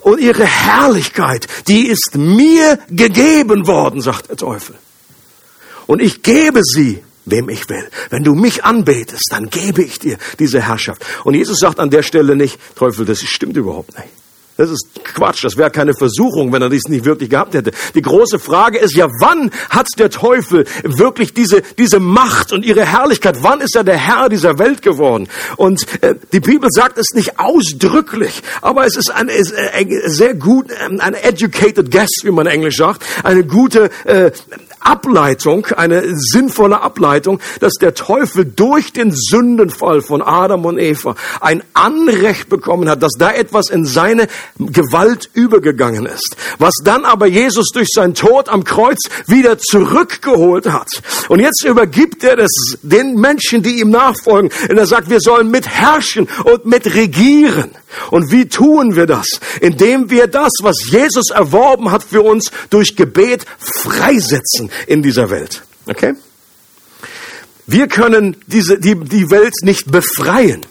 und ihre Herrlichkeit, die ist mir gegeben worden, sagt der Teufel. Und ich gebe sie wem ich will. Wenn du mich anbetest, dann gebe ich dir diese Herrschaft. Und Jesus sagt an der Stelle nicht, Teufel, das stimmt überhaupt nicht. Das ist Quatsch, das wäre keine Versuchung, wenn er dies nicht wirklich gehabt hätte. Die große Frage ist ja, wann hat der Teufel wirklich diese, diese Macht und ihre Herrlichkeit, wann ist er der Herr dieser Welt geworden? Und äh, die Bibel sagt es nicht ausdrücklich, aber es ist ein, ist ein sehr gut, ein educated guess, wie man in Englisch sagt, eine gute äh, Ableitung, eine sinnvolle Ableitung, dass der Teufel durch den Sündenfall von Adam und Eva ein Anrecht bekommen hat, dass da etwas in seine Gewalt übergegangen ist. Was dann aber Jesus durch seinen Tod am Kreuz wieder zurückgeholt hat. Und jetzt übergibt er das den Menschen, die ihm nachfolgen. Und er sagt, wir sollen mitherrschen und mitregieren. Und wie tun wir das? Indem wir das, was Jesus erworben hat für uns, durch Gebet freisetzen in dieser Welt. Okay? Wir können diese, die, die Welt nicht befreien.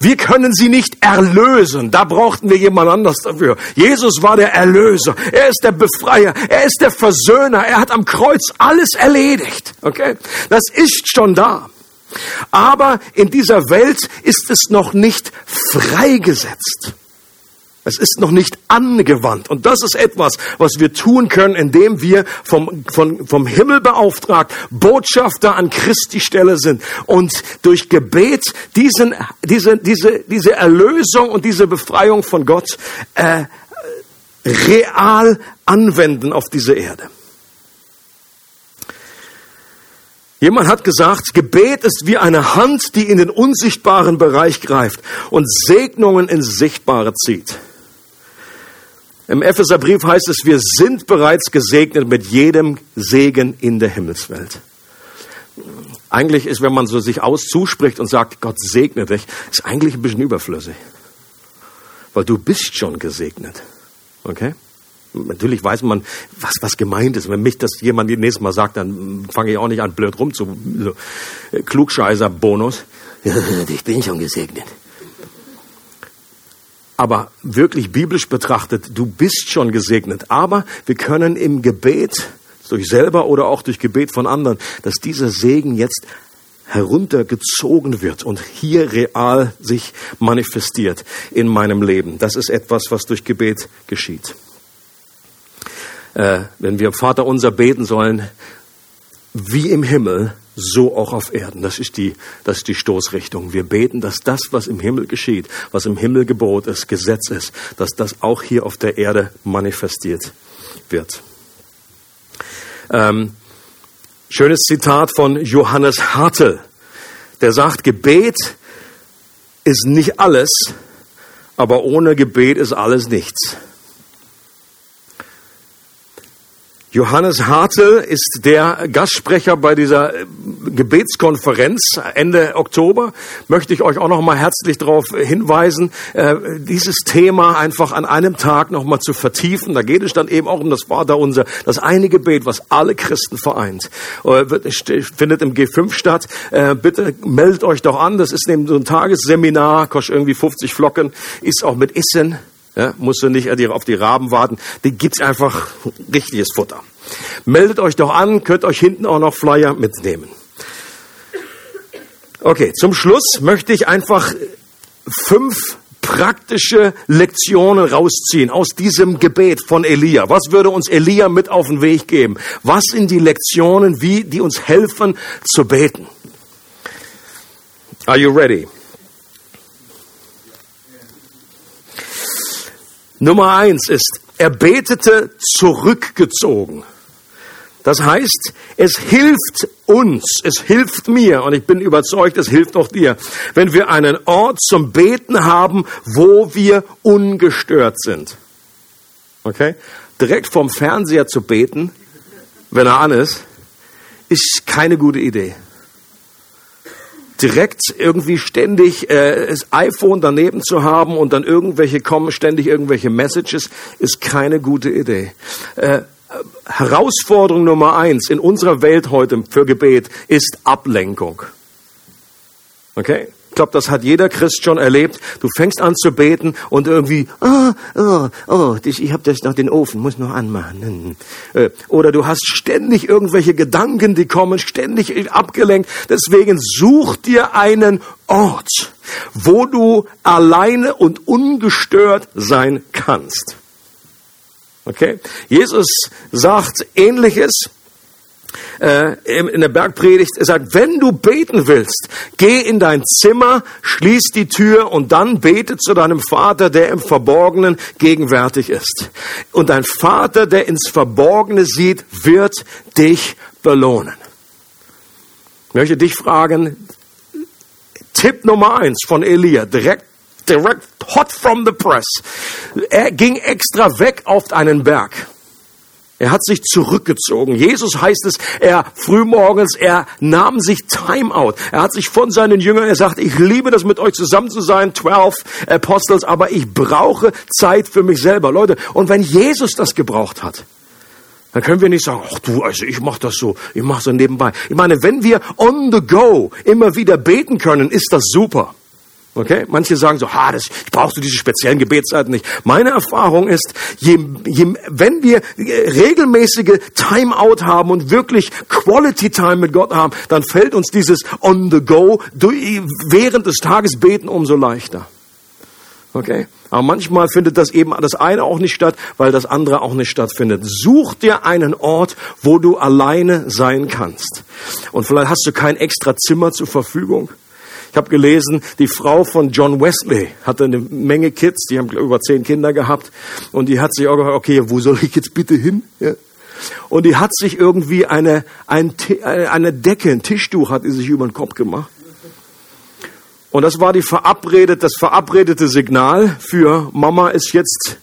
Wir können sie nicht erlösen. Da brauchten wir jemand anders dafür. Jesus war der Erlöser. Er ist der Befreier. Er ist der Versöhner. Er hat am Kreuz alles erledigt. Okay? Das ist schon da. Aber in dieser Welt ist es noch nicht freigesetzt. Es ist noch nicht angewandt. Und das ist etwas, was wir tun können, indem wir vom, vom, vom Himmel beauftragt, Botschafter an Christi Stelle sind und durch Gebet diesen, diese, diese, diese Erlösung und diese Befreiung von Gott äh, real anwenden auf diese Erde. Jemand hat gesagt, Gebet ist wie eine Hand, die in den unsichtbaren Bereich greift und Segnungen ins Sichtbare zieht. Im Epheserbrief heißt es, wir sind bereits gesegnet mit jedem Segen in der Himmelswelt. Eigentlich ist, wenn man so sich auszuspricht und sagt, Gott segne dich, ist eigentlich ein bisschen überflüssig. Weil du bist schon gesegnet. Okay? Natürlich weiß man, was, was gemeint ist. Wenn mich das jemand nächstes Mal sagt, dann fange ich auch nicht an, blöd rum zu so, Klugscheißer-Bonus. Ich bin schon gesegnet. Aber wirklich biblisch betrachtet, du bist schon gesegnet. Aber wir können im Gebet, durch selber oder auch durch Gebet von anderen, dass dieser Segen jetzt heruntergezogen wird und hier real sich manifestiert in meinem Leben. Das ist etwas, was durch Gebet geschieht. Äh, wenn wir Vater unser beten sollen, wie im Himmel, so auch auf Erden. Das ist die, das ist die Stoßrichtung. Wir beten, dass das, was im Himmel geschieht, was im Himmel Gebot ist, Gesetz ist, dass das auch hier auf der Erde manifestiert wird. Ähm, schönes Zitat von Johannes Hartl. Der sagt, Gebet ist nicht alles, aber ohne Gebet ist alles nichts. Johannes Hartl ist der Gastsprecher bei dieser Gebetskonferenz Ende Oktober. Möchte ich euch auch noch mal herzlich darauf hinweisen, dieses Thema einfach an einem Tag noch mal zu vertiefen. Da geht es dann eben auch um das Vaterunser, das eine Gebet, was alle Christen vereint. Findet im G fünf statt. Bitte meldet euch doch an. Das ist eben so ein Tagesseminar, kostet irgendwie fünfzig Flocken, ist auch mit Essen. Ja, musst du nicht auf die Raben warten, die gibt's einfach richtiges Futter. Meldet euch doch an, könnt euch hinten auch noch Flyer mitnehmen. Okay, zum Schluss möchte ich einfach fünf praktische Lektionen rausziehen aus diesem Gebet von Elia. Was würde uns Elia mit auf den Weg geben? Was sind die Lektionen, wie die uns helfen zu beten? Are you ready? Nummer eins ist, er betete zurückgezogen. Das heißt, es hilft uns, es hilft mir und ich bin überzeugt, es hilft auch dir, wenn wir einen Ort zum Beten haben, wo wir ungestört sind. Okay? Direkt vom Fernseher zu beten, wenn er an ist, ist keine gute Idee. Direkt irgendwie ständig äh, das iPhone daneben zu haben und dann irgendwelche kommen, ständig irgendwelche Messages, ist keine gute Idee. Äh, Herausforderung Nummer eins in unserer Welt heute für Gebet ist Ablenkung. Okay? Ich glaube, das hat jeder Christ schon erlebt. Du fängst an zu beten und irgendwie, oh, oh, oh, ich habe das noch den Ofen, muss noch anmachen. Oder du hast ständig irgendwelche Gedanken, die kommen, ständig abgelenkt. Deswegen such dir einen Ort, wo du alleine und ungestört sein kannst. Okay? Jesus sagt Ähnliches. In der Bergpredigt, er sagt, wenn du beten willst, geh in dein Zimmer, schließ die Tür und dann bete zu deinem Vater, der im Verborgenen gegenwärtig ist. Und dein Vater, der ins Verborgene sieht, wird dich belohnen. Ich möchte dich fragen, Tipp Nummer eins von Elia, direkt, direkt hot from the press. Er ging extra weg auf einen Berg. Er hat sich zurückgezogen. Jesus heißt es, er frühmorgens, er nahm sich Timeout. Er hat sich von seinen Jüngern, er sagt, ich liebe das mit euch zusammen zu sein, zwölf Apostels, aber ich brauche Zeit für mich selber. Leute, und wenn Jesus das gebraucht hat, dann können wir nicht sagen, ach du, also ich mach das so, ich mach so nebenbei. Ich meine, wenn wir on the go immer wieder beten können, ist das super. Okay? Manche sagen so, ha, das, ich brauche diese speziellen Gebetszeiten nicht. Meine Erfahrung ist, je, je, wenn wir regelmäßige Timeout haben und wirklich Quality Time mit Gott haben, dann fällt uns dieses on the go durch, während des Tages beten umso leichter. Okay? Aber manchmal findet das eben das eine auch nicht statt, weil das andere auch nicht stattfindet. Such dir einen Ort, wo du alleine sein kannst. Und vielleicht hast du kein extra Zimmer zur Verfügung. Ich habe gelesen, die Frau von John Wesley hatte eine Menge Kids, die haben über zehn Kinder gehabt und die hat sich auch gefragt, okay, wo soll ich jetzt bitte hin? Ja. Und die hat sich irgendwie eine, eine, eine Decke, ein Tischtuch hat die sich über den Kopf gemacht. Und das war die verabredet, das verabredete Signal für Mama ist jetzt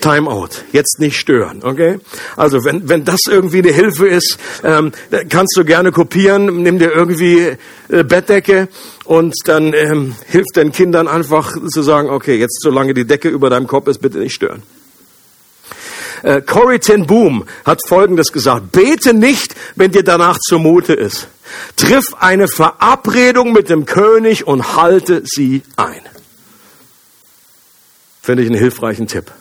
Timeout, jetzt nicht stören, okay? Also wenn, wenn das irgendwie eine Hilfe ist, ähm, kannst du gerne kopieren, nimm dir irgendwie eine Bettdecke und dann ähm, hilft den Kindern einfach zu sagen, okay, jetzt solange die Decke über deinem Kopf ist, bitte nicht stören. Äh, Corrie ten Boom hat Folgendes gesagt, bete nicht, wenn dir danach zumute ist. Triff eine Verabredung mit dem König und halte sie ein. Finde ich einen hilfreichen Tipp.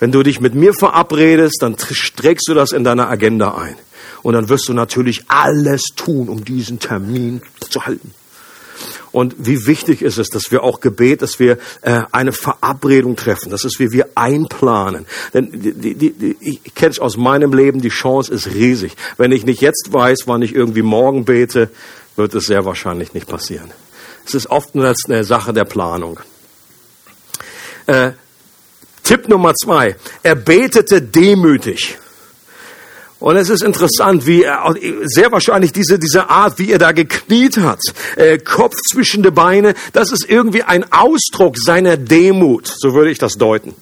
Wenn du dich mit mir verabredest, dann trägst du das in deine Agenda ein. Und dann wirst du natürlich alles tun, um diesen Termin zu halten. Und wie wichtig ist es, dass wir auch Gebet, dass wir äh, eine Verabredung treffen, dass es wir, wir einplanen. Denn die, die, die, ich kenne es aus meinem Leben, die Chance ist riesig. Wenn ich nicht jetzt weiß, wann ich irgendwie morgen bete, wird es sehr wahrscheinlich nicht passieren. Es ist oftmals eine Sache der Planung. Äh, Tipp Nummer zwei, er betete demütig. Und es ist interessant, wie er, sehr wahrscheinlich diese, diese Art, wie er da gekniet hat, äh, Kopf zwischen die Beine, das ist irgendwie ein Ausdruck seiner Demut, so würde ich das deuten.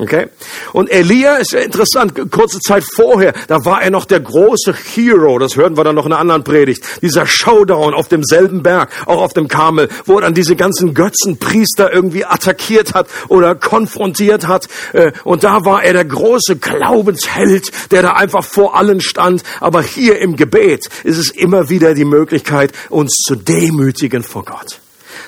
Okay? Und Elia ist ja interessant, kurze Zeit vorher, da war er noch der große Hero, das hören wir dann noch in einer anderen Predigt, dieser Showdown auf demselben Berg, auch auf dem Karmel, wo er dann diese ganzen Götzenpriester irgendwie attackiert hat oder konfrontiert hat. Und da war er der große Glaubensheld, der da einfach vor allen stand. Aber hier im Gebet ist es immer wieder die Möglichkeit, uns zu demütigen vor Gott,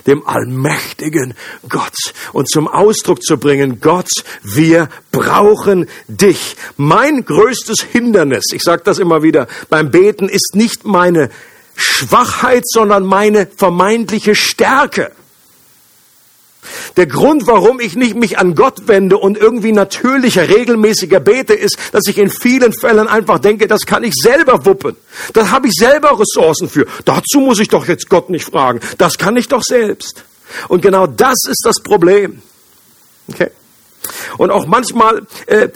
dem allmächtigen Gott, und zum Ausdruck zu bringen, Gott, wir brauchen dich. Mein größtes Hindernis, ich sage das immer wieder, beim Beten ist nicht meine Schwachheit, sondern meine vermeintliche Stärke. Der Grund, warum ich nicht mich an Gott wende und irgendwie natürlicher, regelmäßiger bete, ist, dass ich in vielen Fällen einfach denke, das kann ich selber wuppen. Da habe ich selber Ressourcen für. Dazu muss ich doch jetzt Gott nicht fragen. Das kann ich doch selbst. Und genau das ist das Problem. Okay? Und auch manchmal, äh,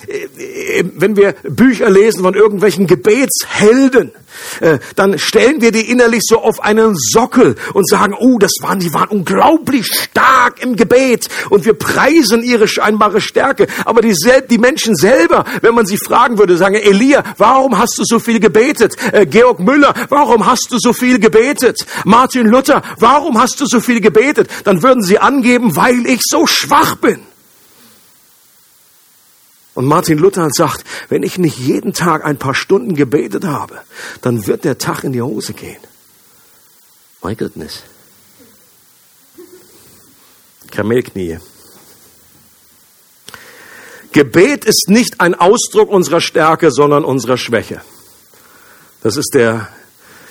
wenn wir Bücher lesen von irgendwelchen Gebetshelden, äh, dann stellen wir die innerlich so auf einen Sockel und sagen, oh, das waren, die waren unglaublich stark im Gebet, und wir preisen ihre scheinbare Stärke. Aber die, die Menschen selber, wenn man sie fragen würde, sagen, Elia, warum hast du so viel gebetet? Äh, Georg Müller, warum hast du so viel gebetet? Martin Luther, warum hast du so viel gebetet? Dann würden sie angeben, weil ich so schwach bin. Und Martin Luther sagt, wenn ich nicht jeden Tag ein paar Stunden gebetet habe, dann wird der Tag in die Hose gehen. My goodness. Kamelknie. Gebet ist nicht ein Ausdruck unserer Stärke, sondern unserer Schwäche. Das ist der,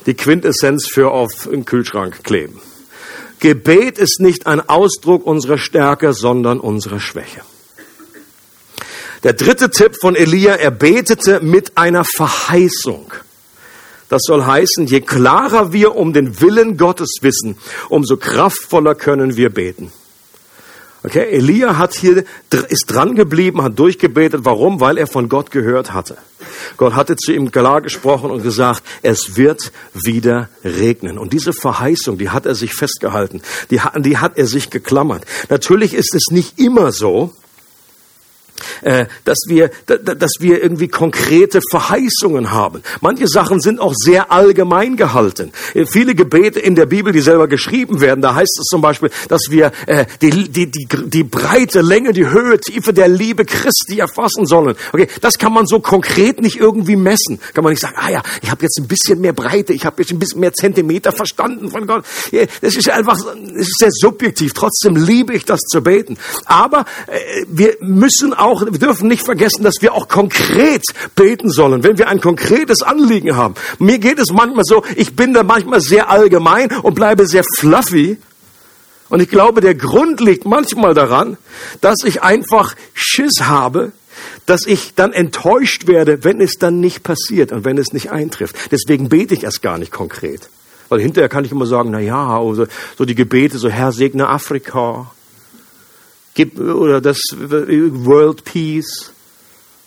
die Quintessenz für auf den Kühlschrank kleben. Gebet ist nicht ein Ausdruck unserer Stärke, sondern unserer Schwäche. Der dritte Tipp von Elia, er betete mit einer Verheißung. Das soll heißen, je klarer wir um den Willen Gottes wissen, umso kraftvoller können wir beten. Okay, Elia hat hier, ist dran geblieben, hat durchgebetet. Warum? Weil er von Gott gehört hatte. Gott hatte zu ihm klar gesprochen und gesagt, es wird wieder regnen. Und diese Verheißung, die hat er sich festgehalten. Die hat, die hat er sich geklammert. Natürlich ist es nicht immer so, dass wir, dass wir irgendwie konkrete Verheißungen haben. Manche Sachen sind auch sehr allgemein gehalten. Viele Gebete in der Bibel, die selber geschrieben werden, da heißt es zum Beispiel, dass wir die, die, die, die Breite, Länge, die Höhe, Tiefe der Liebe Christi erfassen sollen. Okay, das kann man so konkret nicht irgendwie messen. Kann man nicht sagen, ah ja, ich habe jetzt ein bisschen mehr Breite, ich habe jetzt ein bisschen mehr Zentimeter verstanden von Gott. Das ist einfach, das ist sehr subjektiv. Trotzdem liebe ich das zu beten. Aber wir müssen auch Auch, wir dürfen nicht vergessen, dass wir auch konkret beten sollen, wenn wir ein konkretes Anliegen haben. Mir geht es manchmal so, ich bin da manchmal sehr allgemein und bleibe sehr fluffy. Und ich glaube, der Grund liegt manchmal daran, dass ich einfach Schiss habe, dass ich dann enttäuscht werde, wenn es dann nicht passiert und wenn es nicht eintrifft. Deswegen bete ich erst gar nicht konkret. Weil hinterher kann ich immer sagen, na ja, also, so die Gebete, so Herr segne Afrika. Gib, oder das World Peace.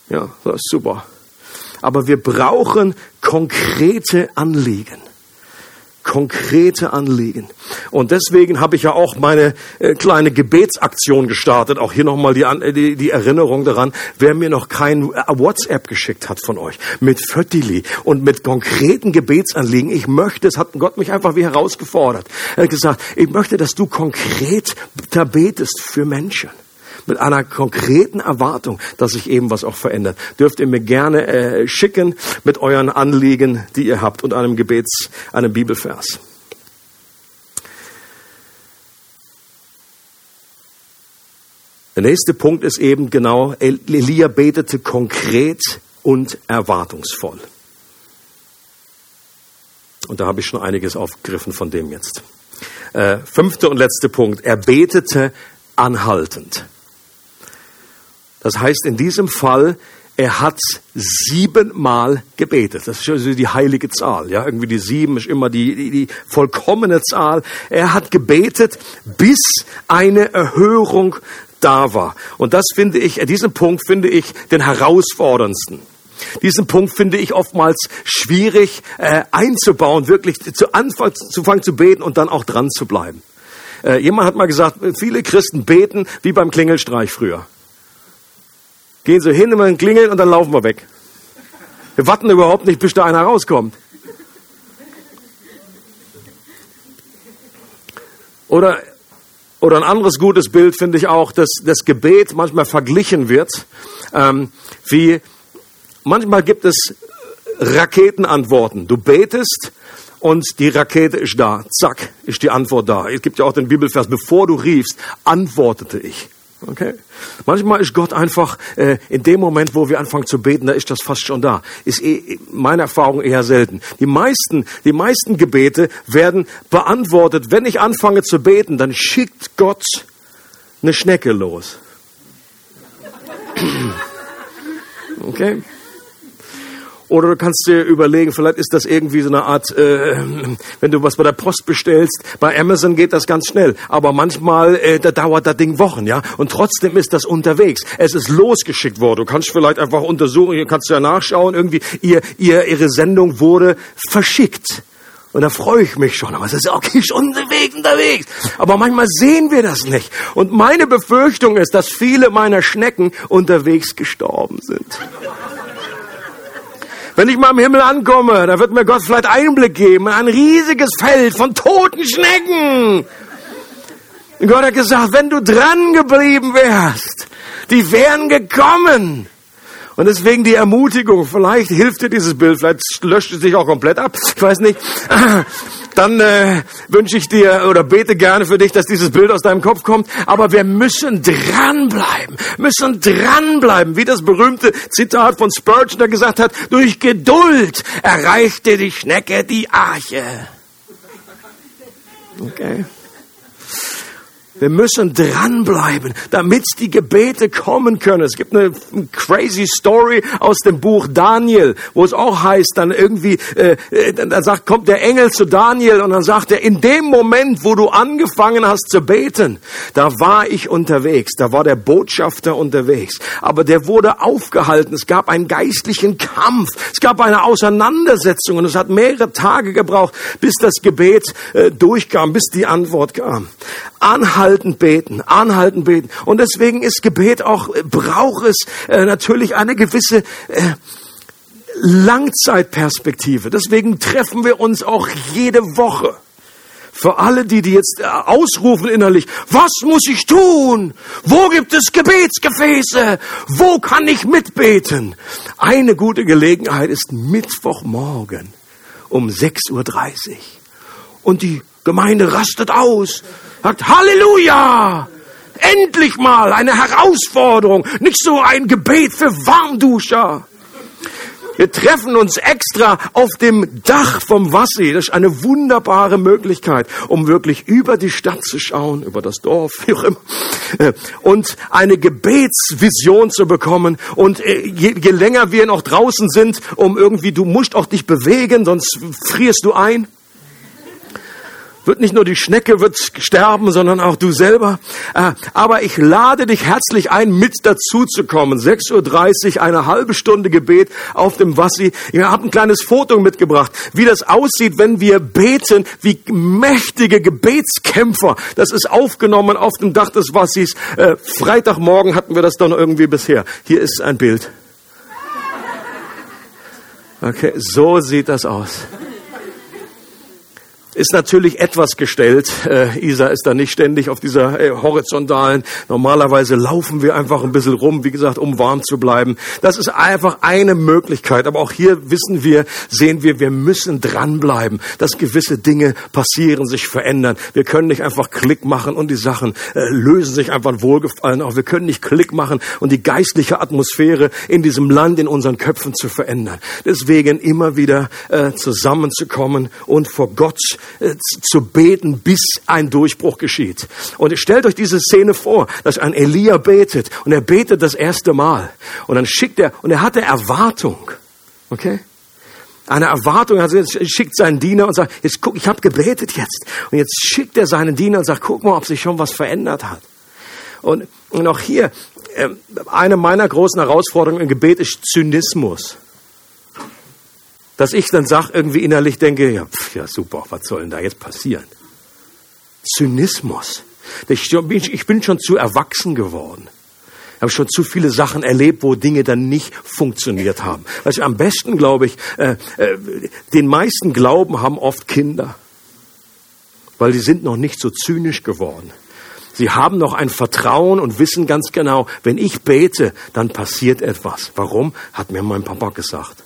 Ja, das ist super. Aber wir brauchen konkrete Anliegen. Konkrete Anliegen. Und deswegen habe ich ja auch meine äh, kleine Gebetsaktion gestartet. Auch hier nochmal die, die, die Erinnerung daran, wer mir noch kein WhatsApp geschickt hat von euch, mit Fötili und mit konkreten Gebetsanliegen. Ich möchte, es hat Gott mich einfach wie herausgefordert. Er hat gesagt, ich möchte, dass du konkret da betest für Menschen. Mit einer konkreten Erwartung, dass sich eben was auch verändert. Dürft ihr mir gerne äh, schicken mit euren Anliegen, die ihr habt, und einem Gebets, einem Bibelvers. Der nächste Punkt ist eben genau, Elia betete konkret und erwartungsvoll. Und da habe ich schon einiges aufgegriffen von dem jetzt. Äh, fünfter und letzter Punkt. Er betete anhaltend. Das heißt, in diesem Fall, er hat siebenmal gebetet. Das ist also die heilige Zahl. Ja, irgendwie die sieben ist immer die, die, die vollkommene Zahl. Er hat gebetet, bis eine Erhörung da war. Und das finde ich, diesen Punkt finde ich den herausforderndsten. Diesen Punkt finde ich oftmals schwierig äh, einzubauen, wirklich zu Anfang zu fangen zu beten und dann auch dran zu bleiben. Äh, jemand hat mal gesagt, viele Christen beten wie beim Klingelstreich früher. Gehen so hin, immer klingeln und dann laufen wir weg. Wir warten überhaupt nicht, bis da einer rauskommt. Oder, oder ein anderes gutes Bild finde ich auch, dass das Gebet manchmal verglichen wird, ähm, wie manchmal gibt es Raketenantworten. Du betest und die Rakete ist da. Zack, ist die Antwort da. Es gibt ja auch den Bibelvers, bevor du riefst, antwortete ich. Okay. Manchmal ist Gott einfach, äh, in dem Moment, wo wir anfangen zu beten, da ist das fast schon da. Ist eh, meine Erfahrung eher selten. Die meisten, die meisten Gebete werden beantwortet. Wenn ich anfange zu beten, dann schickt Gott eine Schnecke los. Okay. Oder du kannst dir überlegen, vielleicht ist das irgendwie so eine Art, äh, wenn du was bei der Post bestellst, bei Amazon geht das ganz schnell. Aber manchmal, äh, da dauert das Ding Wochen, ja. Und trotzdem ist das unterwegs. Es ist losgeschickt worden. Du kannst vielleicht einfach untersuchen, du kannst ja nachschauen, irgendwie, ihr, ihr, ihre Sendung wurde verschickt. Und da freue ich mich schon. Aber es ist okay, schon unterwegs, unterwegs. Aber manchmal sehen wir das nicht. Und meine Befürchtung ist, dass viele meiner Schnecken unterwegs gestorben sind. Wenn ich mal im Himmel ankomme, da wird mir Gott vielleicht Einblick geben in ein riesiges Feld von toten Schnecken. Und Gott hat gesagt, wenn du dran geblieben wärst, die wären gekommen. Und deswegen die Ermutigung, vielleicht hilft dir dieses Bild, vielleicht löscht es dich auch komplett ab, ich weiß nicht. Dann äh, wünsche ich dir oder bete gerne für dich, dass dieses Bild aus deinem Kopf kommt. Aber wir müssen dranbleiben, müssen dranbleiben, wie das berühmte Zitat von Spurgeon, der gesagt hat, durch Geduld erreichte die Schnecke die Arche. Okay. Wir müssen dranbleiben, damit die Gebete kommen können. Es gibt eine crazy Story aus dem Buch Daniel, wo es auch heißt, dann irgendwie, äh, dann sagt, kommt der Engel zu Daniel und dann sagt er, in dem Moment, wo du angefangen hast zu beten, da war ich unterwegs, da war der Botschafter unterwegs. Aber der wurde aufgehalten, es gab einen geistlichen Kampf, es gab eine Auseinandersetzung und es hat mehrere Tage gebraucht, bis das Gebet äh, durchkam, bis die Antwort kam. Anhalten. Anhaltend beten, anhaltend beten. Und deswegen ist Gebet auch, braucht es äh, natürlich eine gewisse äh, Langzeitperspektive. Deswegen treffen wir uns auch jede Woche. Für alle, die, die jetzt ausrufen innerlich, was muss ich tun? Wo gibt es Gebetsgefäße? Wo kann ich mitbeten? Eine gute Gelegenheit ist Mittwochmorgen um sechs Uhr dreißig. Und die Gemeinde rastet aus. Sagt, Halleluja! Endlich mal eine Herausforderung, nicht so ein Gebet für Warmduscher. Wir treffen uns extra auf dem Dach vom Wassi. Das ist eine wunderbare Möglichkeit, um wirklich über die Stadt zu schauen, über das Dorf, wie auch immer, und eine Gebetsvision zu bekommen. Und je, je länger wir noch draußen sind, um irgendwie, du musst auch dich bewegen, sonst frierst du ein. Wird nicht nur die Schnecke wird sterben, sondern auch du selber. Aber ich lade dich herzlich ein, mit dazu zu kommen. sechs Uhr dreißig, eine halbe Stunde Gebet auf dem Wassi. Ich habe ein kleines Foto mitgebracht, wie das aussieht, wenn wir beten, wie mächtige Gebetskämpfer. Das ist aufgenommen auf dem Dach des Wassis. Freitagmorgen hatten wir das doch noch irgendwie bisher. Hier ist ein Bild. Okay, so sieht das aus. Ist natürlich etwas gestellt. Äh, Isa ist da nicht ständig auf dieser äh, horizontalen. Normalerweise laufen wir einfach ein bisschen rum, wie gesagt, um warm zu bleiben. Das ist einfach eine Möglichkeit. Aber auch hier wissen wir, sehen wir, wir müssen dranbleiben, dass gewisse Dinge passieren, sich verändern. Wir können nicht einfach Klick machen und die Sachen äh, lösen sich einfach wohlgefallen auf. Wir können nicht Klick machen und die geistliche Atmosphäre in diesem Land, in unseren Köpfen zu verändern. Deswegen immer wieder äh, zusammenzukommen und vor Gott äh, zu beten, bis ein Durchbruch geschieht. Und stellt euch diese Szene vor, dass ein Elia betet und er betet das erste Mal. Und dann schickt er, und er hatte Erwartung, okay? Eine Erwartung, also jetzt schickt seinen Diener und sagt, jetzt guck, ich habe gebetet jetzt. Und jetzt schickt er seinen Diener und sagt, guck mal, ob sich schon was verändert hat. Und, und auch hier, eine meiner großen Herausforderungen im Gebet ist Zynismus. Dass ich dann sage, irgendwie innerlich denke, ja, pf, ja super, was soll denn da jetzt passieren? Zynismus. Ich, ich bin schon zu erwachsen geworden. Ich habe schon zu viele Sachen erlebt, wo Dinge dann nicht funktioniert haben. Also am besten, glaube ich, äh, äh, den meisten Glauben haben oft Kinder, weil die sind noch nicht so zynisch geworden. Sie haben noch ein Vertrauen und wissen ganz genau, wenn ich bete, dann passiert etwas. Warum? Hat mir mein Papa gesagt.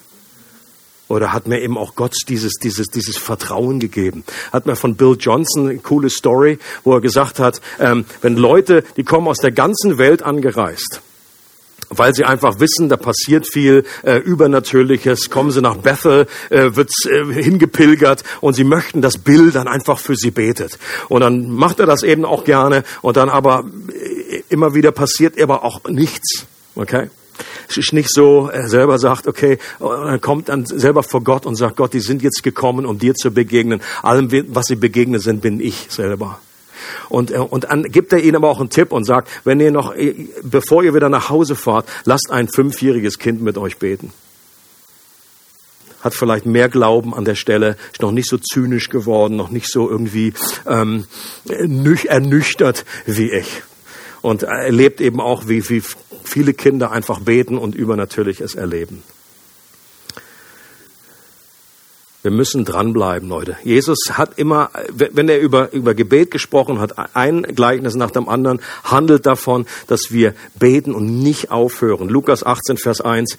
Oder hat mir eben auch Gott dieses, dieses, dieses Vertrauen gegeben. Hat mir von Bill Johnson eine coole Story, wo er gesagt hat, ähm, wenn Leute, die kommen aus der ganzen Welt angereist, weil sie einfach wissen, da passiert viel äh, Übernatürliches, kommen sie nach Bethel, äh, wird äh, hingepilgert und sie möchten, dass Bill dann einfach für sie betet. Und dann macht er das eben auch gerne und dann aber äh, immer wieder passiert aber auch nichts, okay? Es ist nicht so, er selber sagt, okay, und dann kommt dann selber vor Gott und sagt, Gott, die sind jetzt gekommen, um dir zu begegnen. Allem, was sie begegnet sind, bin ich selber. Und, und dann gibt er ihnen aber auch einen Tipp und sagt, wenn ihr noch, bevor ihr wieder nach Hause fahrt, lasst ein fünfjähriges Kind mit euch beten. Hat vielleicht mehr Glauben an der Stelle, ist noch nicht so zynisch geworden, noch nicht so irgendwie ähm, ernüchtert wie ich. Und erlebt eben auch, wie, wie viele Kinder einfach beten und Übernatürliches erleben. Wir müssen dranbleiben, Leute. Jesus hat immer, wenn er über, über Gebet gesprochen hat, ein Gleichnis nach dem anderen, handelt davon, dass wir beten und nicht aufhören. Lukas achtzehn, Vers eins.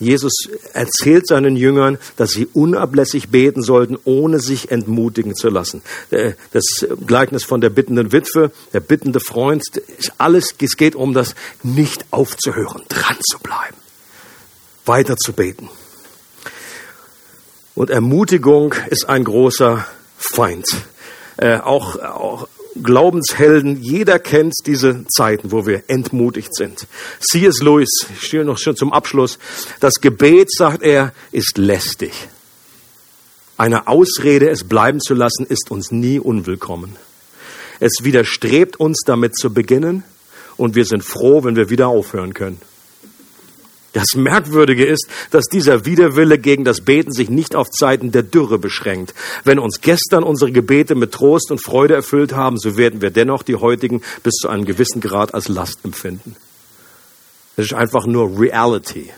Jesus erzählt seinen Jüngern, dass sie unablässig beten sollten, ohne sich entmutigen zu lassen. Das Gleichnis von der bittenden Witwe, der bittende Freund, alles, es geht um das, nicht aufzuhören, dran zu bleiben, weiter zu beten. Und Ermutigung ist ein großer Feind. Äh, auch, auch Glaubenshelden, jeder kennt diese Zeiten, wo wir entmutigt sind. C S. Lewis, ich stehe noch schon zum Abschluss, das Gebet, sagt er, ist lästig. Eine Ausrede, es bleiben zu lassen, ist uns nie unwillkommen. Es widerstrebt uns, damit zu beginnen, und wir sind froh, wenn wir wieder aufhören können. Das Merkwürdige ist, dass dieser Widerwille gegen das Beten sich nicht auf Zeiten der Dürre beschränkt. Wenn uns gestern unsere Gebete mit Trost und Freude erfüllt haben, so werden wir dennoch die heutigen bis zu einem gewissen Grad als Last empfinden. Das ist einfach nur Reality.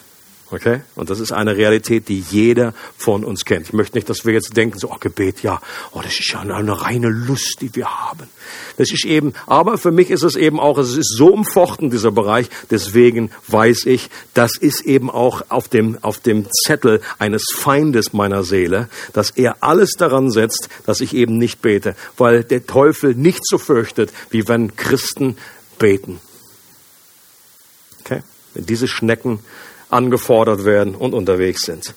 Okay? Und das ist eine Realität, die jeder von uns kennt. Ich möchte nicht, dass wir jetzt denken, so, oh, Gebet, ja, oh, das ist ja eine reine Lust, die wir haben. Das ist eben, aber für mich ist es eben auch, es ist so umfochten, dieser Bereich, deswegen weiß ich, das ist eben auch auf dem, auf dem Zettel eines Feindes meiner Seele, dass er alles daran setzt, dass ich eben nicht bete, weil der Teufel nicht so fürchtet, wie wenn Christen beten. Okay? Wenn diese Schnecken angefordert werden und unterwegs sind.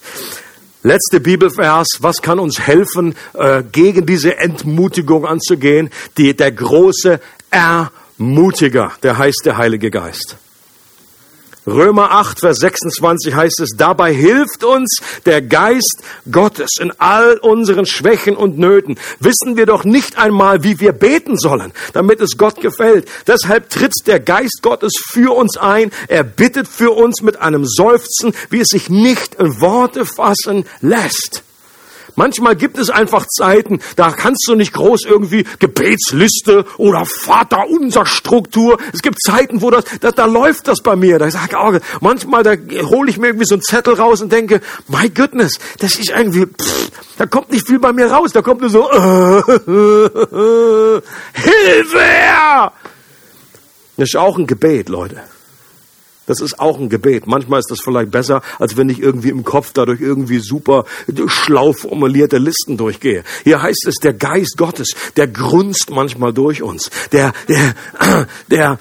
Letzte Bibelvers, was kann uns helfen, äh, gegen diese Entmutigung anzugehen? Die, der große Ermutiger, der heißt der Heilige Geist. Römer acht, Vers sechsundzwanzig heißt es, dabei hilft uns der Geist Gottes in all unseren Schwächen und Nöten. Wissen wir doch nicht einmal, wie wir beten sollen, damit es Gott gefällt. Deshalb tritt der Geist Gottes für uns ein. Er bittet für uns mit einem Seufzen, wie es sich nicht in Worte fassen lässt. Manchmal gibt es einfach Zeiten, da kannst du nicht groß irgendwie Gebetsliste oder Vater unser Struktur. Es gibt Zeiten, wo das, da, da läuft das bei mir. Da sag ich, oh, manchmal da hole ich mir irgendwie so einen Zettel raus und denke, my goodness, das ist irgendwie, pff, da kommt nicht viel bei mir raus. Da kommt nur so, äh, äh, äh, Hilfe! Das ist auch ein Gebet, Leute. Das ist auch ein Gebet. Manchmal ist das vielleicht besser, als wenn ich irgendwie im Kopf dadurch irgendwie super schlau formulierte Listen durchgehe. Hier heißt es, der Geist Gottes, der grunzt manchmal durch uns. Der, der, der,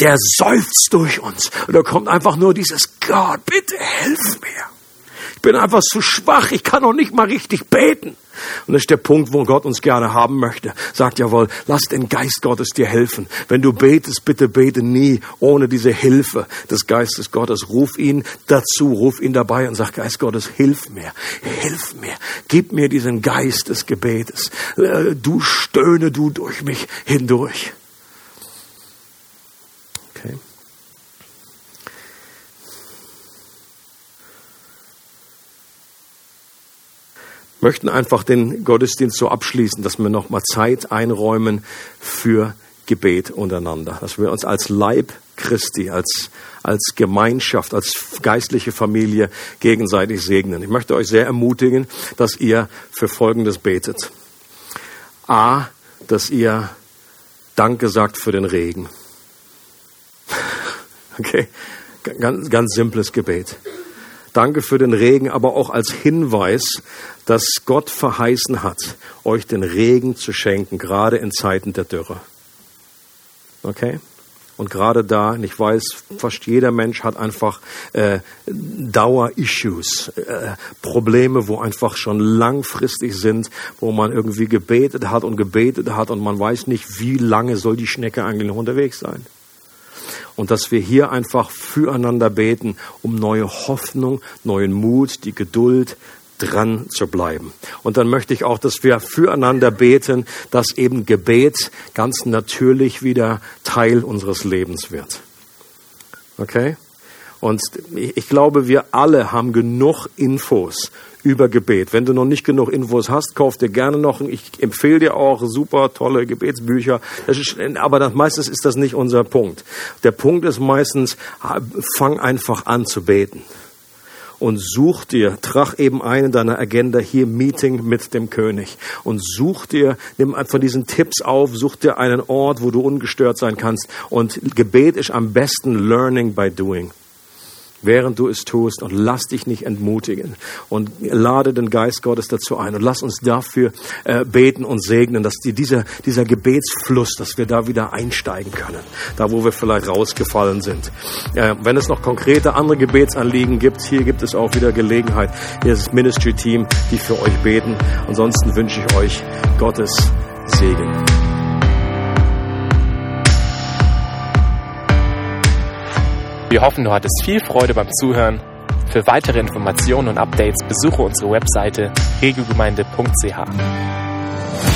der seufzt durch uns. Und da kommt einfach nur dieses, Gott, bitte helf mir. bin einfach so schwach, ich kann noch nicht mal richtig beten. Und das ist der Punkt, wo Gott uns gerne haben möchte. Sagt jawohl, lass den Geist Gottes dir helfen. Wenn du betest, bitte bete nie ohne diese Hilfe des Geistes Gottes. Ruf ihn dazu, ruf ihn dabei und sag, Geist Gottes, hilf mir, hilf mir. Gib mir diesen Geist des Gebetes. Du stöhne du durch mich hindurch. Okay. Möchten einfach den Gottesdienst so abschließen, dass wir nochmal Zeit einräumen für Gebet untereinander. Dass wir uns als Leib Christi, als, als Gemeinschaft, als geistliche Familie gegenseitig segnen. Ich möchte euch sehr ermutigen, dass ihr für Folgendes betet. A, dass ihr Danke sagt für den Regen. Okay, ganz, ganz simples Gebet. Danke für den Regen, aber auch als Hinweis, dass Gott verheißen hat, euch den Regen zu schenken, gerade in Zeiten der Dürre. Okay? Und gerade da, ich weiß, fast jeder Mensch hat einfach äh, Dauer-Issues, äh, Probleme, wo einfach schon langfristig sind, wo man irgendwie gebetet hat und gebetet hat und man weiß nicht, wie lange soll die Schnecke eigentlich noch unterwegs sein. Und dass wir hier einfach füreinander beten, um neue Hoffnung, neuen Mut, die Geduld, dran zu bleiben. Und dann möchte ich auch, dass wir füreinander beten, dass eben Gebet ganz natürlich wieder Teil unseres Lebens wird. Okay? Und ich glaube, wir alle haben genug Infos über Gebet. Wenn du noch nicht genug Infos hast, kauf dir gerne noch. Ich empfehle dir auch super tolle Gebetsbücher. Das ist, aber das, meistens ist das nicht unser Punkt. Der Punkt ist meistens, fang einfach an zu beten. Und such dir, trag eben ein in deiner Agenda hier Meeting mit dem König. Und such dir, nimm von diesen Tipps auf, such dir einen Ort, wo du ungestört sein kannst. Und Gebet ist am besten Learning by Doing. Während du es tust, und lass dich nicht entmutigen und lade den Geist Gottes dazu ein und lass uns dafür äh, beten und segnen, dass die, dieser, dieser Gebetsfluss, dass wir da wieder einsteigen können, da wo wir vielleicht rausgefallen sind. Äh, wenn es noch konkrete andere Gebetsanliegen gibt, hier gibt es auch wieder Gelegenheit. Hier ist das Ministry-Team, die für euch beten. Ansonsten wünsche ich euch Gottes Segen. Wir hoffen, du hattest viel Freude beim Zuhören. Für weitere Informationen und Updates besuche unsere Webseite regelgemeinde punkt c h.